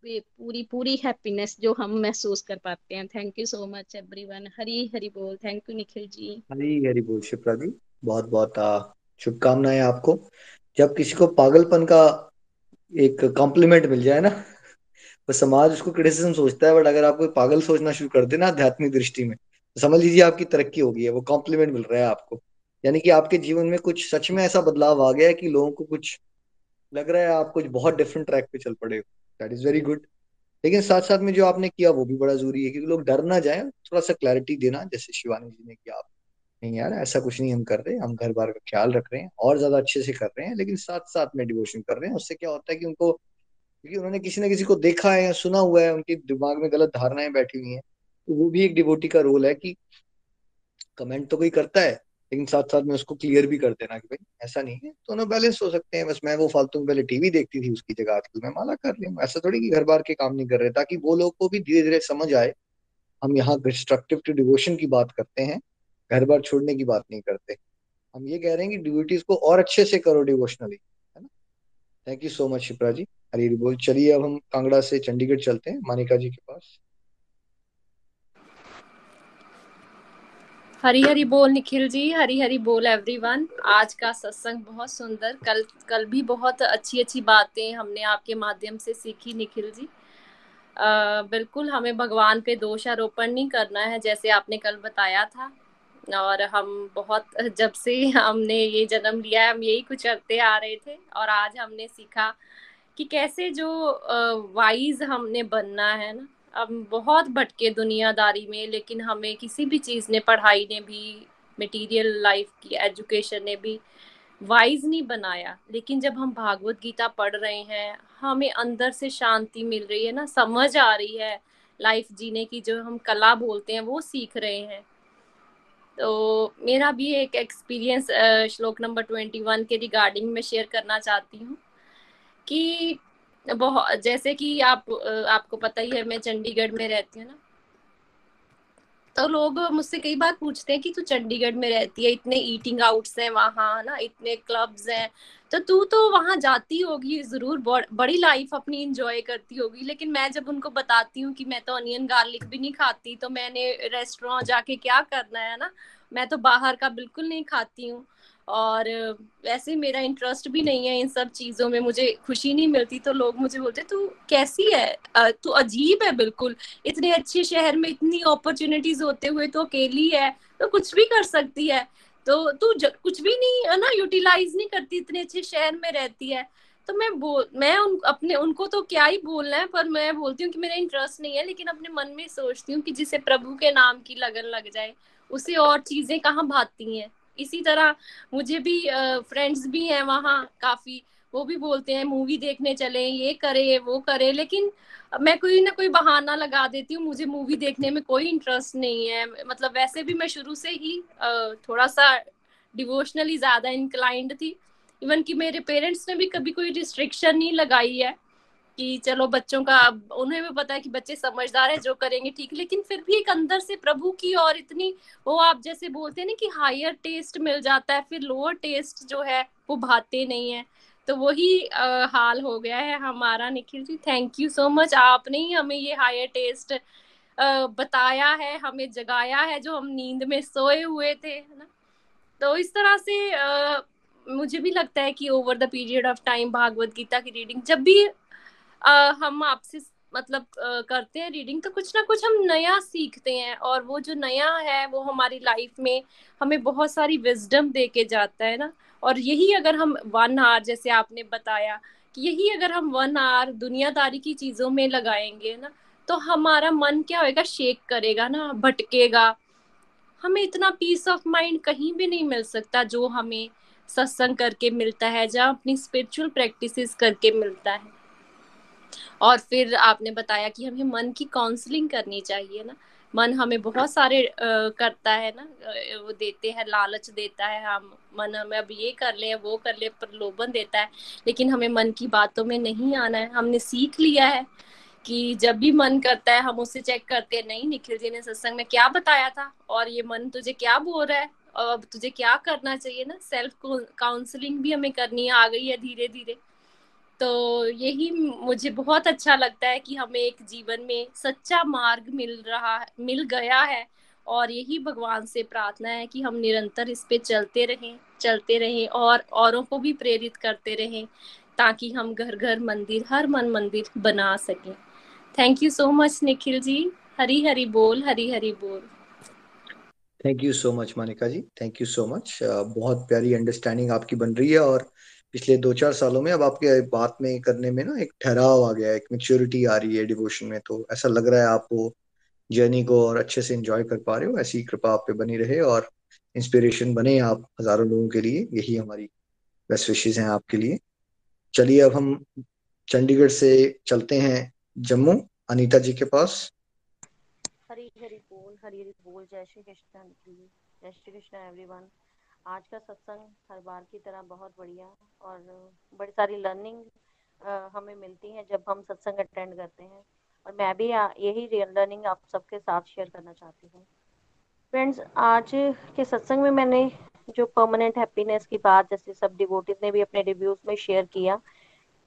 पूरी पूरी हैप्पीनेस जो हम महसूस कर पाते हैं। Thank you so much everyone, Hari Hari बोल। थैंक यू निखिल जी, हरी हरी बोल। शिप्रा जी बहुत बहुत शुभकामनाएं आपको। जब किसी को पागलपन का एक कॉम्प्लीमेंट मिल जाए ना, तो समाज उसको क्रिटिसिज्म सोचता है, बट अगर आप कोई पागल सोचना शुरू कर देना आध्यात्मिक दृष्टि में, तो समझ लीजिए आपकी तरक्की हो गई है, वो कॉम्प्लीमेंट मिल रहा है आपको। यानी कि आपके जीवन में कुछ सच में ऐसा बदलाव आ गया है कि लोगों को कुछ लग रहा है आप कुछ बहुत डिफरेंट ट्रैक पे चल पड़े हो। That is very good. लेकिन साथ साथ में जो आपने किया वो भी बड़ा जरूरी है, क्योंकि लोग डर ना जाए, थोड़ा सा क्लैरिटी देना, जैसे शिवानी जी ने किया। आप नहीं यार ऐसा कुछ नहीं हम कर रहे, हम घर बार का ख्याल रख रहे हैं और ज्यादा अच्छे से कर रहे हैं, लेकिन साथ साथ में डिवोशन कर रहे हैं। उससे क्या होता है कि उनको, क्योंकि उन्होंने किसी ना किसी को देखा है या सुना हुआ है, उनके दिमाग में गलत धारणाएं बैठी हुई हैं। तो वो भी एक डिवोटी का रोल है कि कमेंट तो कोई करता है, लेकिन साथ साथ में उसको क्लियर भी कर देना कि भाई ऐसा नहीं है, तो दोनों बैलेंस हो सकते हैं। बस मैं वो फालतू में पहले टीवी देखती थी, उसकी जगह आजकल मैं माला कर रही हूँ। ऐसा थोड़ी कि घर बार के काम नहीं कर रहे, ताकि वो लोग को भी धीरे धीरे समझ आए हम यहाँ कंस्ट्रक्टिव टू डिवोशन की बात करते हैं, घर बार छोड़ने की बात नहीं करते। हम ये कह रहे हैं कि ड्यूटीज को और अच्छे से करो डिवोशनली, है ना। Thank you so much Shipra ji, Hari Hari बोल। चलिए अब हम कांगड़ा से चंडीगढ़ चलते हैं, मानिका जी के पास। हरी हरी बोल निखिल जी, हरी हरी बोल एवरीवन। आज का सत्संग बहुत सुंदर, कल कल भी बहुत अच्छी अच्छी बातें हमने आपके माध्यम से सीखी निखिल जी। आ, बिल्कुल हमें भगवान पे दोषारोपण नहीं करना है, जैसे आपने कल बताया था। और हम बहुत, जब से हमने ये जन्म लिया है, हम यही कुछ करते आ रहे थे। और आज हमने सीखा कि कैसे जो वाइज हमने बनना है ना। हम बहुत भटके दुनियादारी में, लेकिन हमें किसी भी चीज़ ने, पढ़ाई ने भी, मटेरियल लाइफ की एजुकेशन ने भी वाइज नहीं बनाया। लेकिन जब हम भागवत गीता पढ़ रहे हैं, हमें अंदर से शांति मिल रही है ना, समझ आ रही है, लाइफ जीने की जो हम कला बोलते हैं वो सीख रहे हैं। तो मेरा भी एक एक्सपीरियंस श्लोक नंबर ट्वेंटी वन के रिगार्डिंग में शेयर करना चाहती हूँ कि बहुत, जैसे कि आप आपको पता ही है मैं चंडीगढ़ में रहती हूँ ना, तो लोग मुझसे कई बार पूछते हैं कि तू चंडीगढ़ में रहती है, इतने ईटिंग आउट्स हैं वहाँ ना, इतने क्लब्स हैं, तो तू तो वहाँ जाती होगी ज़रूर, बड़ी लाइफ अपनी इंजॉय करती होगी। लेकिन मैं जब उनको बताती हूँ कि मैं तो अनियन गार्लिक भी नहीं खाती, तो मैंने रेस्टोरेंट जाके क्या करना है ना, मैं तो बाहर का बिल्कुल नहीं खाती हूँ, और वैसे मेरा इंटरेस्ट भी नहीं है इन सब चीज़ों में, मुझे खुशी नहीं मिलती। तो लोग मुझे बोलते तू कैसी है, तू अजीब है बिल्कुल, इतने अच्छे शहर में इतनी अपॉर्चुनिटीज होते हुए तो अकेली है, तो कुछ भी कर सकती है, तो तू कुछ भी नहीं है ना यूटिलाइज नहीं करती, इतने अच्छे शहर में रहती है। तो मैं बोल मैं उन अपने उनको तो क्या ही बोलना है, पर मैं बोलती हूँ कि मेरा इंटरेस्ट नहीं है। लेकिन अपने मन में सोचती हूँ कि जिसे प्रभु के नाम की लगन लग जाए उसे और चीज़ें कहाँ भाती हैं। इसी तरह मुझे भी फ्रेंड्स भी हैं वहाँ काफ़ी, वो भी बोलते हैं मूवी देखने चले, ये करे वो करे, लेकिन मैं कोई ना कोई बहाना लगा देती हूँ, मुझे मूवी देखने में कोई इंटरेस्ट नहीं है। मतलब वैसे भी मैं शुरू से ही थोड़ा सा डिवोशनली ज़्यादा इंक्लाइंड थी, इवन कि मेरे पेरेंट्स ने भी कभी कोई रिस्ट्रिक्शन नहीं लगाई है कि चलो बच्चों का, उन्हें भी पता है कि बच्चे समझदार हैं, जो करेंगे ठीक। लेकिन फिर भी एक अंदर से प्रभु की और इतनी वो, आप जैसे बोलते हैं ना कि हायर टेस्ट मिल जाता है, फिर लोअर टेस्ट जो है वो भाते नहीं है। तो वही आ, हाल हो गया है हमारा। Nikhil ji thank you so much, आपने ही हमें ये हायर टेस्ट आ, बताया है, हमें जगाया है जो हम नींद में सोए हुए थे, है ना। तो इस तरह से आ, मुझे भी लगता है कि over the period of time Bhagavad Gita की रीडिंग जब भी Uh, हम आपसे मतलब uh, करते हैं रीडिंग, तो कुछ ना कुछ हम नया सीखते हैं, और वो जो नया है वो हमारी लाइफ में हमें बहुत सारी विजडम दे के जाता है ना। और यही अगर हम वन आवर, जैसे आपने बताया कि यही अगर हम वन आवर दुनियादारी की चीज़ों में लगाएंगे ना, तो हमारा मन क्या होएगा, शेक करेगा ना, भटकेगा। हमें इतना पीस ऑफ माइंड कहीं भी नहीं मिल सकता जो हमें सत्संग करके मिलता है, जहाँ अपनी स्पिरिचुअल प्रैक्टिसेस करके मिलता है। और फिर आपने बताया कि हमें मन की काउंसलिंग करनी चाहिए ना, मन हमें बहुत सारे आ, करता है ना, वो देते हैं, लालच देता है, हम मन हमें अब ये कर ले वो कर ले, प्रलोभन देता है। लेकिन हमें मन की बातों में नहीं आना है, हमने सीख लिया है कि जब भी मन करता है हम उसे चेक करते हैं, नहीं निखिल जी ने सत्संग में क्या बताया था, और ये मन तुझे क्या बोल रहा है, और अब तुझे क्या करना चाहिए ना। सेल्फ काउंसलिंग भी हमें करनी आ गई है धीरे धीरे। तो यही मुझे बहुत अच्छा लगता है कि हमें एक जीवन में सच्चा मार्ग मिल रहा मिल गया है, और यही भगवान से प्रार्थना है कि हम निरंतर इस पे चलते रहें चलते रहें और औरों को भी प्रेरित करते रहें, ताकि हम घर घर मंदिर, हर मन मंदिर बना सकें। Thank you so much Nikhil ji, Hari Hari बोल, हरी हरी बोल। Thank you so much Manika ji, thank you so much. बहुत प्यारी अंडरस्टैंडिंग आपकी बन रही है, और पिछले दो चार सालों में अब आपके बात में करने में ना एक ठहराव आ गया है, एक मैच्योरिटी आ रही है डिवोशन में, तो ऐसा लग रहा है आप वो जर्नी को और अच्छे से एंजॉय कर पा रहे हो। ऐसी कृपा आप पे बनी रहे और इंस्पिरेशन बने आप हजारों लोगों के लिए, यही हमारी बेस्ट विशेस हैं आपके लिए। चलिए अब हम चंडीगढ़ से चलते हैं जम्मू, अनीता जी के पास। हरी हरी बोल, हरी हरी बोल, जय श्री कृष्णा, जय श्री कृष्णा एवरीवन। आज का सत्संग हर बार की तरह बहुत बढ़िया और बड़ी सारी लर्निंग हमें मिलती है जब हम सत्संग अटेंड करते हैं, और मैं भी यही लर्निंग आप सबके साथ शेयर करना चाहती हूँ। फ्रेंड्स, आज के सत्संग में मैंने जो परमानेंट हैप्पीनेस की बात, जैसे सब डिवोटीज ने भी अपने रिव्यूज में शेयर किया,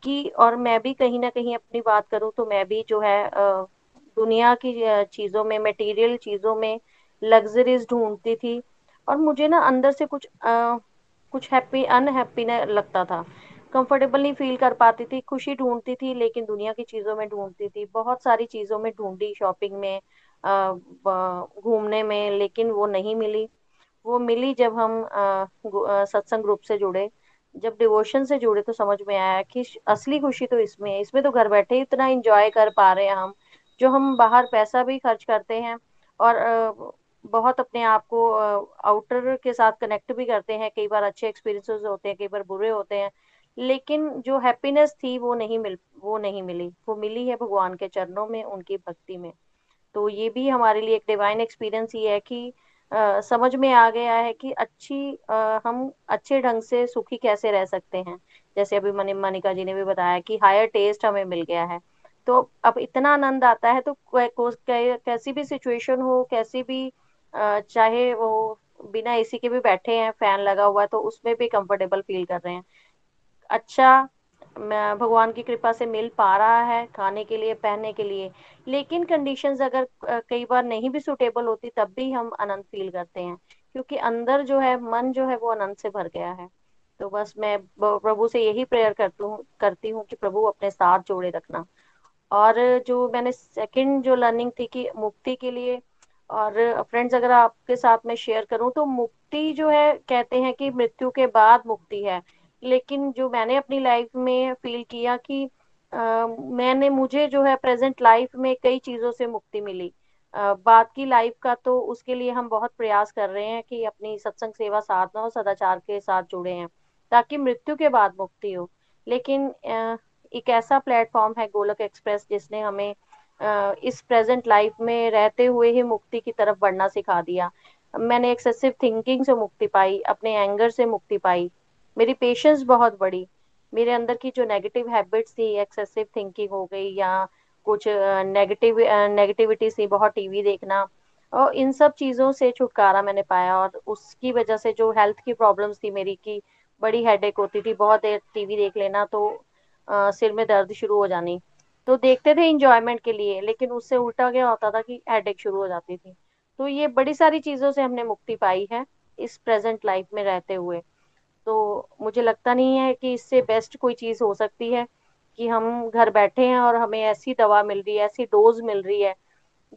कि और मैं भी कहीं ना कहीं अपनी बात करूँ तो मैं भी जो है दुनिया की चीज़ों में, मटीरियल चीज़ों में लग्जरीज ढूंढती थी, और मुझे ना अंदर से कुछ आ, कुछ हैप्पी अनहैप्पी लगता था। कंफर्टेबल नहीं फील कर पाती थी, खुशी ढूंढती थी लेकिन दुनिया की चीजों में ढूंढती थी, बहुत सारी चीजों में ढूंढी, शॉपिंग में, घूमने में, लेकिन वो नहीं मिली। वो मिली जब हम सत्संग ग्रुप से जुड़े, जब डिवोशन से जुड़े तो समझ में आया कि असली खुशी तो इसमें है। इसमें तो घर बैठे इतना एंजॉय कर पा रहे हैं हम, जो हम बाहर पैसा भी खर्च करते हैं और बहुत अपने आप को आउटर के साथ कनेक्ट भी करते हैं। कई बार अच्छे एक्सपीरियंसेस होते हैं, कई बार बुरे होते हैं, लेकिन जो हैप्पीनेस थी वो नहीं मिल वो नहीं मिली, वो मिली है भगवान के चरणों में, उनकी भक्ति में। तो ये भी हमारे लिए एक डिवाइन एक्सपीरियंस ही है कि आ, समझ में आ गया है कि अच्छी आ, हम अच्छे ढंग से सुखी कैसे रह सकते हैं। जैसे अभी मनी मनिका जी ने भी बताया कि हायर टेस्ट हमें मिल गया है, तो अब इतना आनंद आता है। तो कैसी भी सिचुएशन हो, कैसी भी आ, चाहे वो बिना एसी के भी बैठे हैं, फैन लगा हुआ है, तो उसमें भी कंफर्टेबल फील कर रहे हैं, अच्छा भगवान की कृपा से मिल पा रहा है खाने के लिए, पहनने के लिए। लेकिन कंडीशंस अगर कई बार नहीं भी सूटेबल होती तब भी हम आनंद फील करते हैं, क्योंकि अंदर जो है मन जो है वो आनंद से भर गया है। तो बस मैं प्रभु से यही प्रेयर करती हूँ करती हूँ कि प्रभु अपने साथ जोड़े रखना। और जो मैंने सेकंड जो लर्निंग थी कि मुक्ति के लिए, और फ्रेंड्स अगर आपके साथ में शेयर करूं तो मुक्ति जो है, कहते हैं कि मृत्यु के बाद मुक्ति है, लेकिन जो मैंने अपनी लाइफ में फील किया कि आ, मैंने मुझे जो है प्रेजेंट लाइफ में कई चीजों से मुक्ति मिली। आ, बात की लाइफ का तो उसके लिए हम बहुत प्रयास कर रहे हैं कि अपनी सत्संग सेवा साधना और सदाचार के साथ जुड़े हैं ताकि मृत्यु के बाद मुक्ति हो। लेकिन आ, एक ऐसा प्लेटफॉर्म है गोलक एक्सप्रेस जिसने हमें आ, इस प्रेजेंट लाइफ में रहते हुए ही मुक्ति की तरफ बढ़ना सिखा दिया। मैंने एक्सेसिव थिंकिंग से मुक्ति पाई, अपने एंगर से मुक्ति पाई, मेरी पेशेंस बहुत बड़ी, मेरे अंदर की जो नेगेटिव हैबिट्स थी, एक्सेसिव थिंकिंग हो गई या कुछ नेगेटिव नेगेटिविटीज थी, बहुत टीवी देखना, और इन सब चीज़ों से छुटकारा मैंने पाया। और उसकी वजह से जो हेल्थ की प्रॉब्लम्स थी मेरी, की बड़ी हेडेक होती थी, बहुत देर टीवी देख लेना तो आ, सिर में दर्द शुरू हो जानी, तो देखते थे इंजॉयमेंट के लिए, लेकिन उससे उल्टा क्या होता था कि हेडेक शुरू हो जाती थी। तो ये बड़ी सारी चीज़ों से हमने मुक्ति पाई है इस प्रेजेंट लाइफ में रहते हुए। तो मुझे लगता नहीं है कि इससे बेस्ट कोई चीज़ हो सकती है कि हम घर बैठे हैं और हमें ऐसी दवा मिल रही है, ऐसी डोज मिल रही है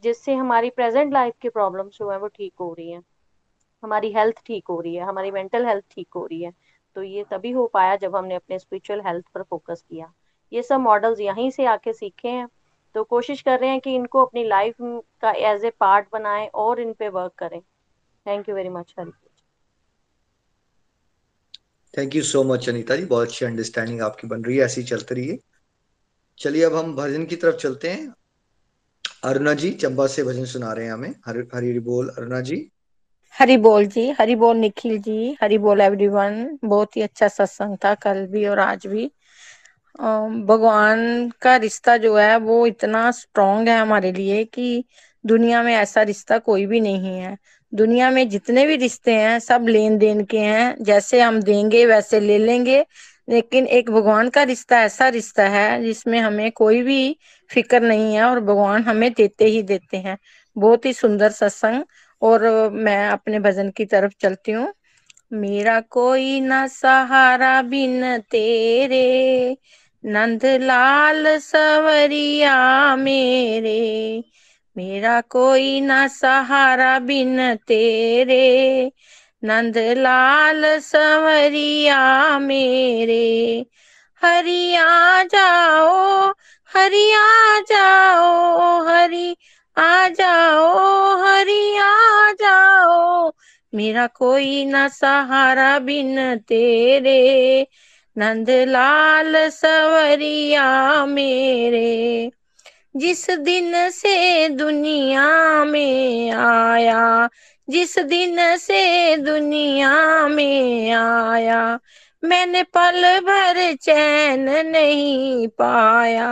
जिससे हमारी प्रेजेंट लाइफ की प्रॉब्लम्स जो है वो ठीक हो रही हैं, हमारी हेल्थ ठीक हो रही है, हमारी मेंटल हेल्थ ठीक हो रही है। तो ये तभी हो पाया जब हमने अपने स्पिरिचुअल हेल्थ पर फोकस किया। ये सब मॉडल्स यहीं से आके सीखे हैं, तो कोशिश कर रहे हैं कि इनको अपनी लाइफ का एज ए पार्ट बनाएं और इन पे वर्क करें। Thank you very much. Thank you so much Anita ji, बहुत अच्छी अंडरस्टैंडिंग आपकी बन रही है, ऐसी चलते रहिए। चलिए अब हम भजन की तरफ चलते हैं। अरुणा जी चंबा से भजन सुना रहे हैं हमें। हरि हरि बोल अरुणा जी। हरि बोल जी, हरि बोल निखिल जी, हरि बोल एवरीवन। बहुत ही अच्छा सत्संग था कल भी और आज भी। भगवान का रिश्ता जो है वो इतना स्ट्रॉन्ग है हमारे लिए कि दुनिया में ऐसा रिश्ता कोई भी नहीं है। दुनिया में जितने भी रिश्ते हैं सब लेन देन के हैं, जैसे हम देंगे वैसे ले लेंगे, लेकिन एक भगवान का रिश्ता ऐसा रिश्ता है जिसमें हमें कोई भी फिक्र नहीं है और भगवान हमें देते ही देते हैं। बहुत ही सुंदर सत्संग। और मैं अपने भजन की तरफ चलती हूँ। मेरा कोई ना सहारा बिन तेरे, नंदलाल सवरिया मेरे। मेरा कोई ना सहारा बिन तेरे, नंदलाल सवरिया मेरे। हरि आ जाओ, हरि आ जाओ, हरि आ जाओ, हरि आ जाओ। मेरा कोई ना सहारा बिन तेरे, नंदलाल सवरिया मेरे। जिस दिन से दुनिया में आया, जिस दिन से दुनिया में आया, मैंने पल भर चैन नहीं पाया,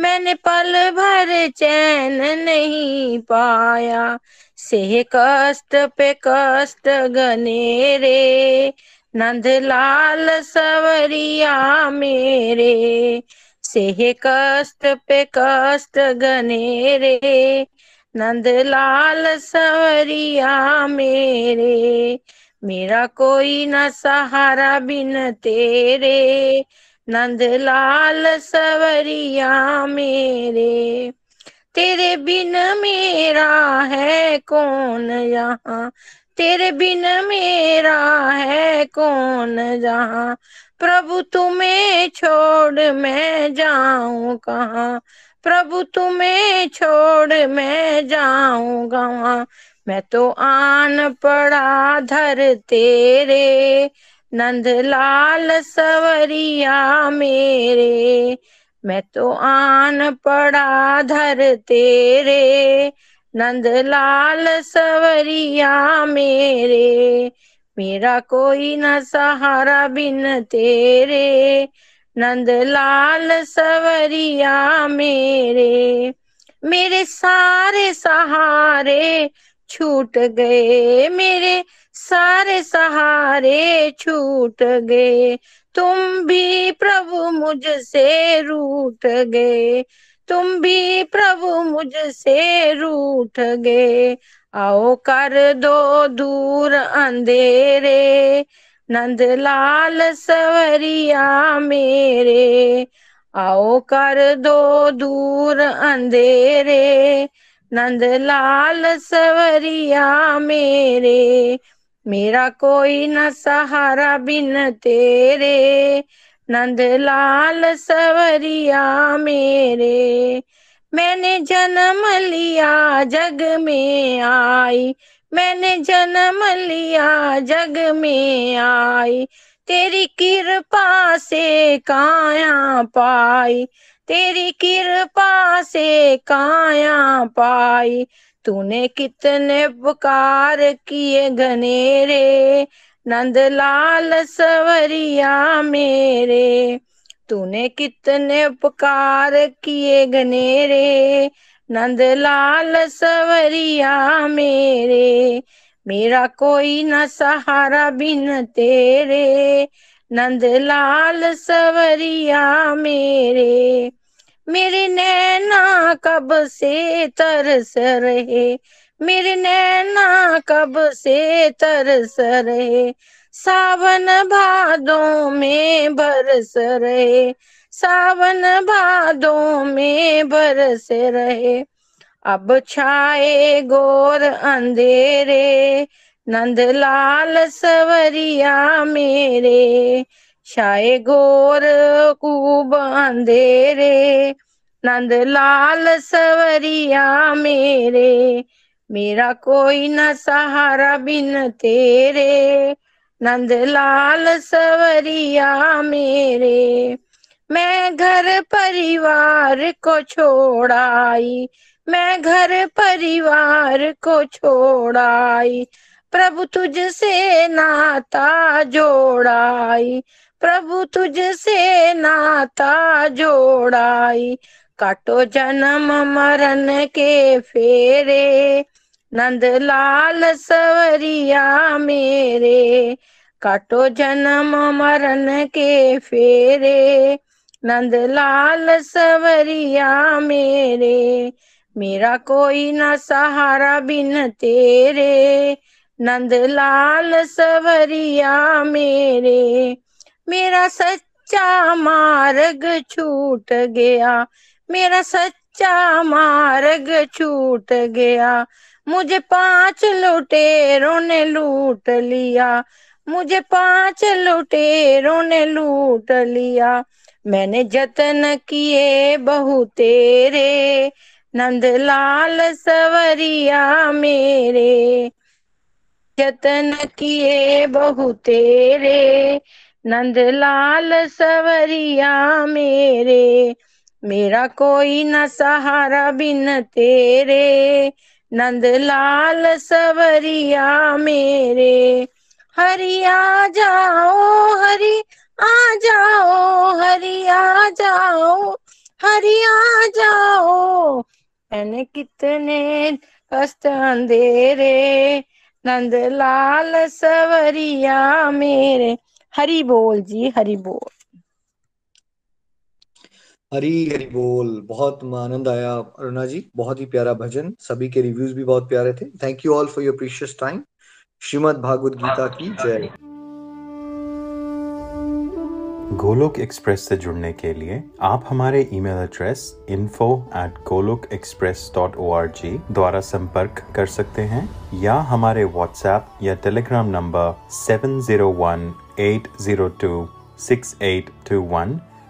मैंने पल भर चैन नहीं पाया। से कष्ट पे कष्ट गने रे, नंदलाल सवरिया मेरे। से कष्ट पे कष्ट गने रे, नंदलाल सवरिया मेरे। मेरा कोई न सहारा बिन तेरे, नंदलाल सवरिया मेरे। तेरे बिन मेरा है कौन यहाँ, तेरे बिन मेरा है कौन जहाँ। प्रभु तुम्हें छोड़ मैं जाऊं कहाँ, प्रभु तुम्हें छोड़ मैं जाऊं कहाँ। मैं तो आन पड़ा धर तेरे, नंदलाल सवरिया मेरे। मैं तो आन पड़ा धर तेरे, नंदलाल सवरिया मेरे। मेरा कोई न सहारा बिन तेरे, नंदलाल सवरिया मेरे। मेरे सारे सहारे छूट गए, मेरे सारे सहारे छूट गए। तुम भी प्रभु मुझसे रूठ गए, तुम भी प्रभु मुझसे रूठ गए। आओ कर दो दूर अंधेरे, नंदलाल सवरिया मेरे। आओ कर दो दूर अंधेरे, नंदलाल सवरिया मेरे। मेरा कोई न सहारा बिन तेरे, नंदलाल सवरिया मेरे। मैंने जन्म लिया जग में आई, मैंने जन्म लिया जग में आई। तेरी कृपा से काया पाई, तेरी कृपा से काया पाई। तूने कितने उपकार किए घनेरे, नंदलाल सवरिया मेरे। तूने कितने उपकार किए घनेरे, नंदलाल सवरिया मेरे। मेरा कोई न सहारा बिन तेरे, नंदलाल सवरिया मेरे। मेरे नैना कब से तरस रहे, मेरे नैना कब से तरस रहे। सावन भादों में बरस रहे, सावन भादों में बरस रहे। अब छाए घोर अंधेरे, नंदलाल सवरिया मेरे। छाए घोर खूब अंधेरे, नंदलाल सवरिया मेरे। मेरा कोई न सहारा बिन तेरे, नंदलाल सवरिया मेरे। मैं घर परिवार को छोड़ आई, मैं घर परिवार को छोड़ आई। प्रभु तुझसे नाता जोड़ आई, प्रभु तुझसे नाता जोड़ आई। काटो जन्म मरण के फेरे, नंदलाल सवरिया मेरे। काटो जन्म मरण के फेरे, नंदलाल सवरिया मेरे। मेरा कोई न सहारा बिन तेरे, नंदलाल सवरिया मेरे। मेरा सच्चा मार्ग छूट गया, मेरा सच्चा मार्ग छूट गया। मुझे पांच लुटेरों ने लूट लिया, मुझे पांच लुटेरों ने लूट लिया। मैंने जतन किए बहु तेरे, नंदलाल सवरिया मेरे। जतन किए बहु तेरे, नंदलाल सवरिया मेरे। मेरा कोई न सहारा बिन तेरे, नंदलाल सवरिया मेरे। हरि आ जाओ हरि आ जाओ, हरि आ जाओ, हरि आ जाओ। मैंने कितने कष्ट अंधेरे, नंदलाल सवरिया मेरे। हरि बोल जी, हरि बोल, हरी हरी बोल। बहुत आनंद आया अरुणा जी, बहुत ही प्यारा भजन। सभी के रिव्यूज भी बहुत प्यारे थे। Thank you all for your precious time. Shrimad Bhagavad Gita की जय। गोलोक एक्सप्रेस से जुड़ने के लिए आप हमारे email address info at Golok express dot O R G द्वारा संपर्क कर सकते हैं या हमारे व्हाट्सएप या Telegram number seven zero one eight zero two six eight two one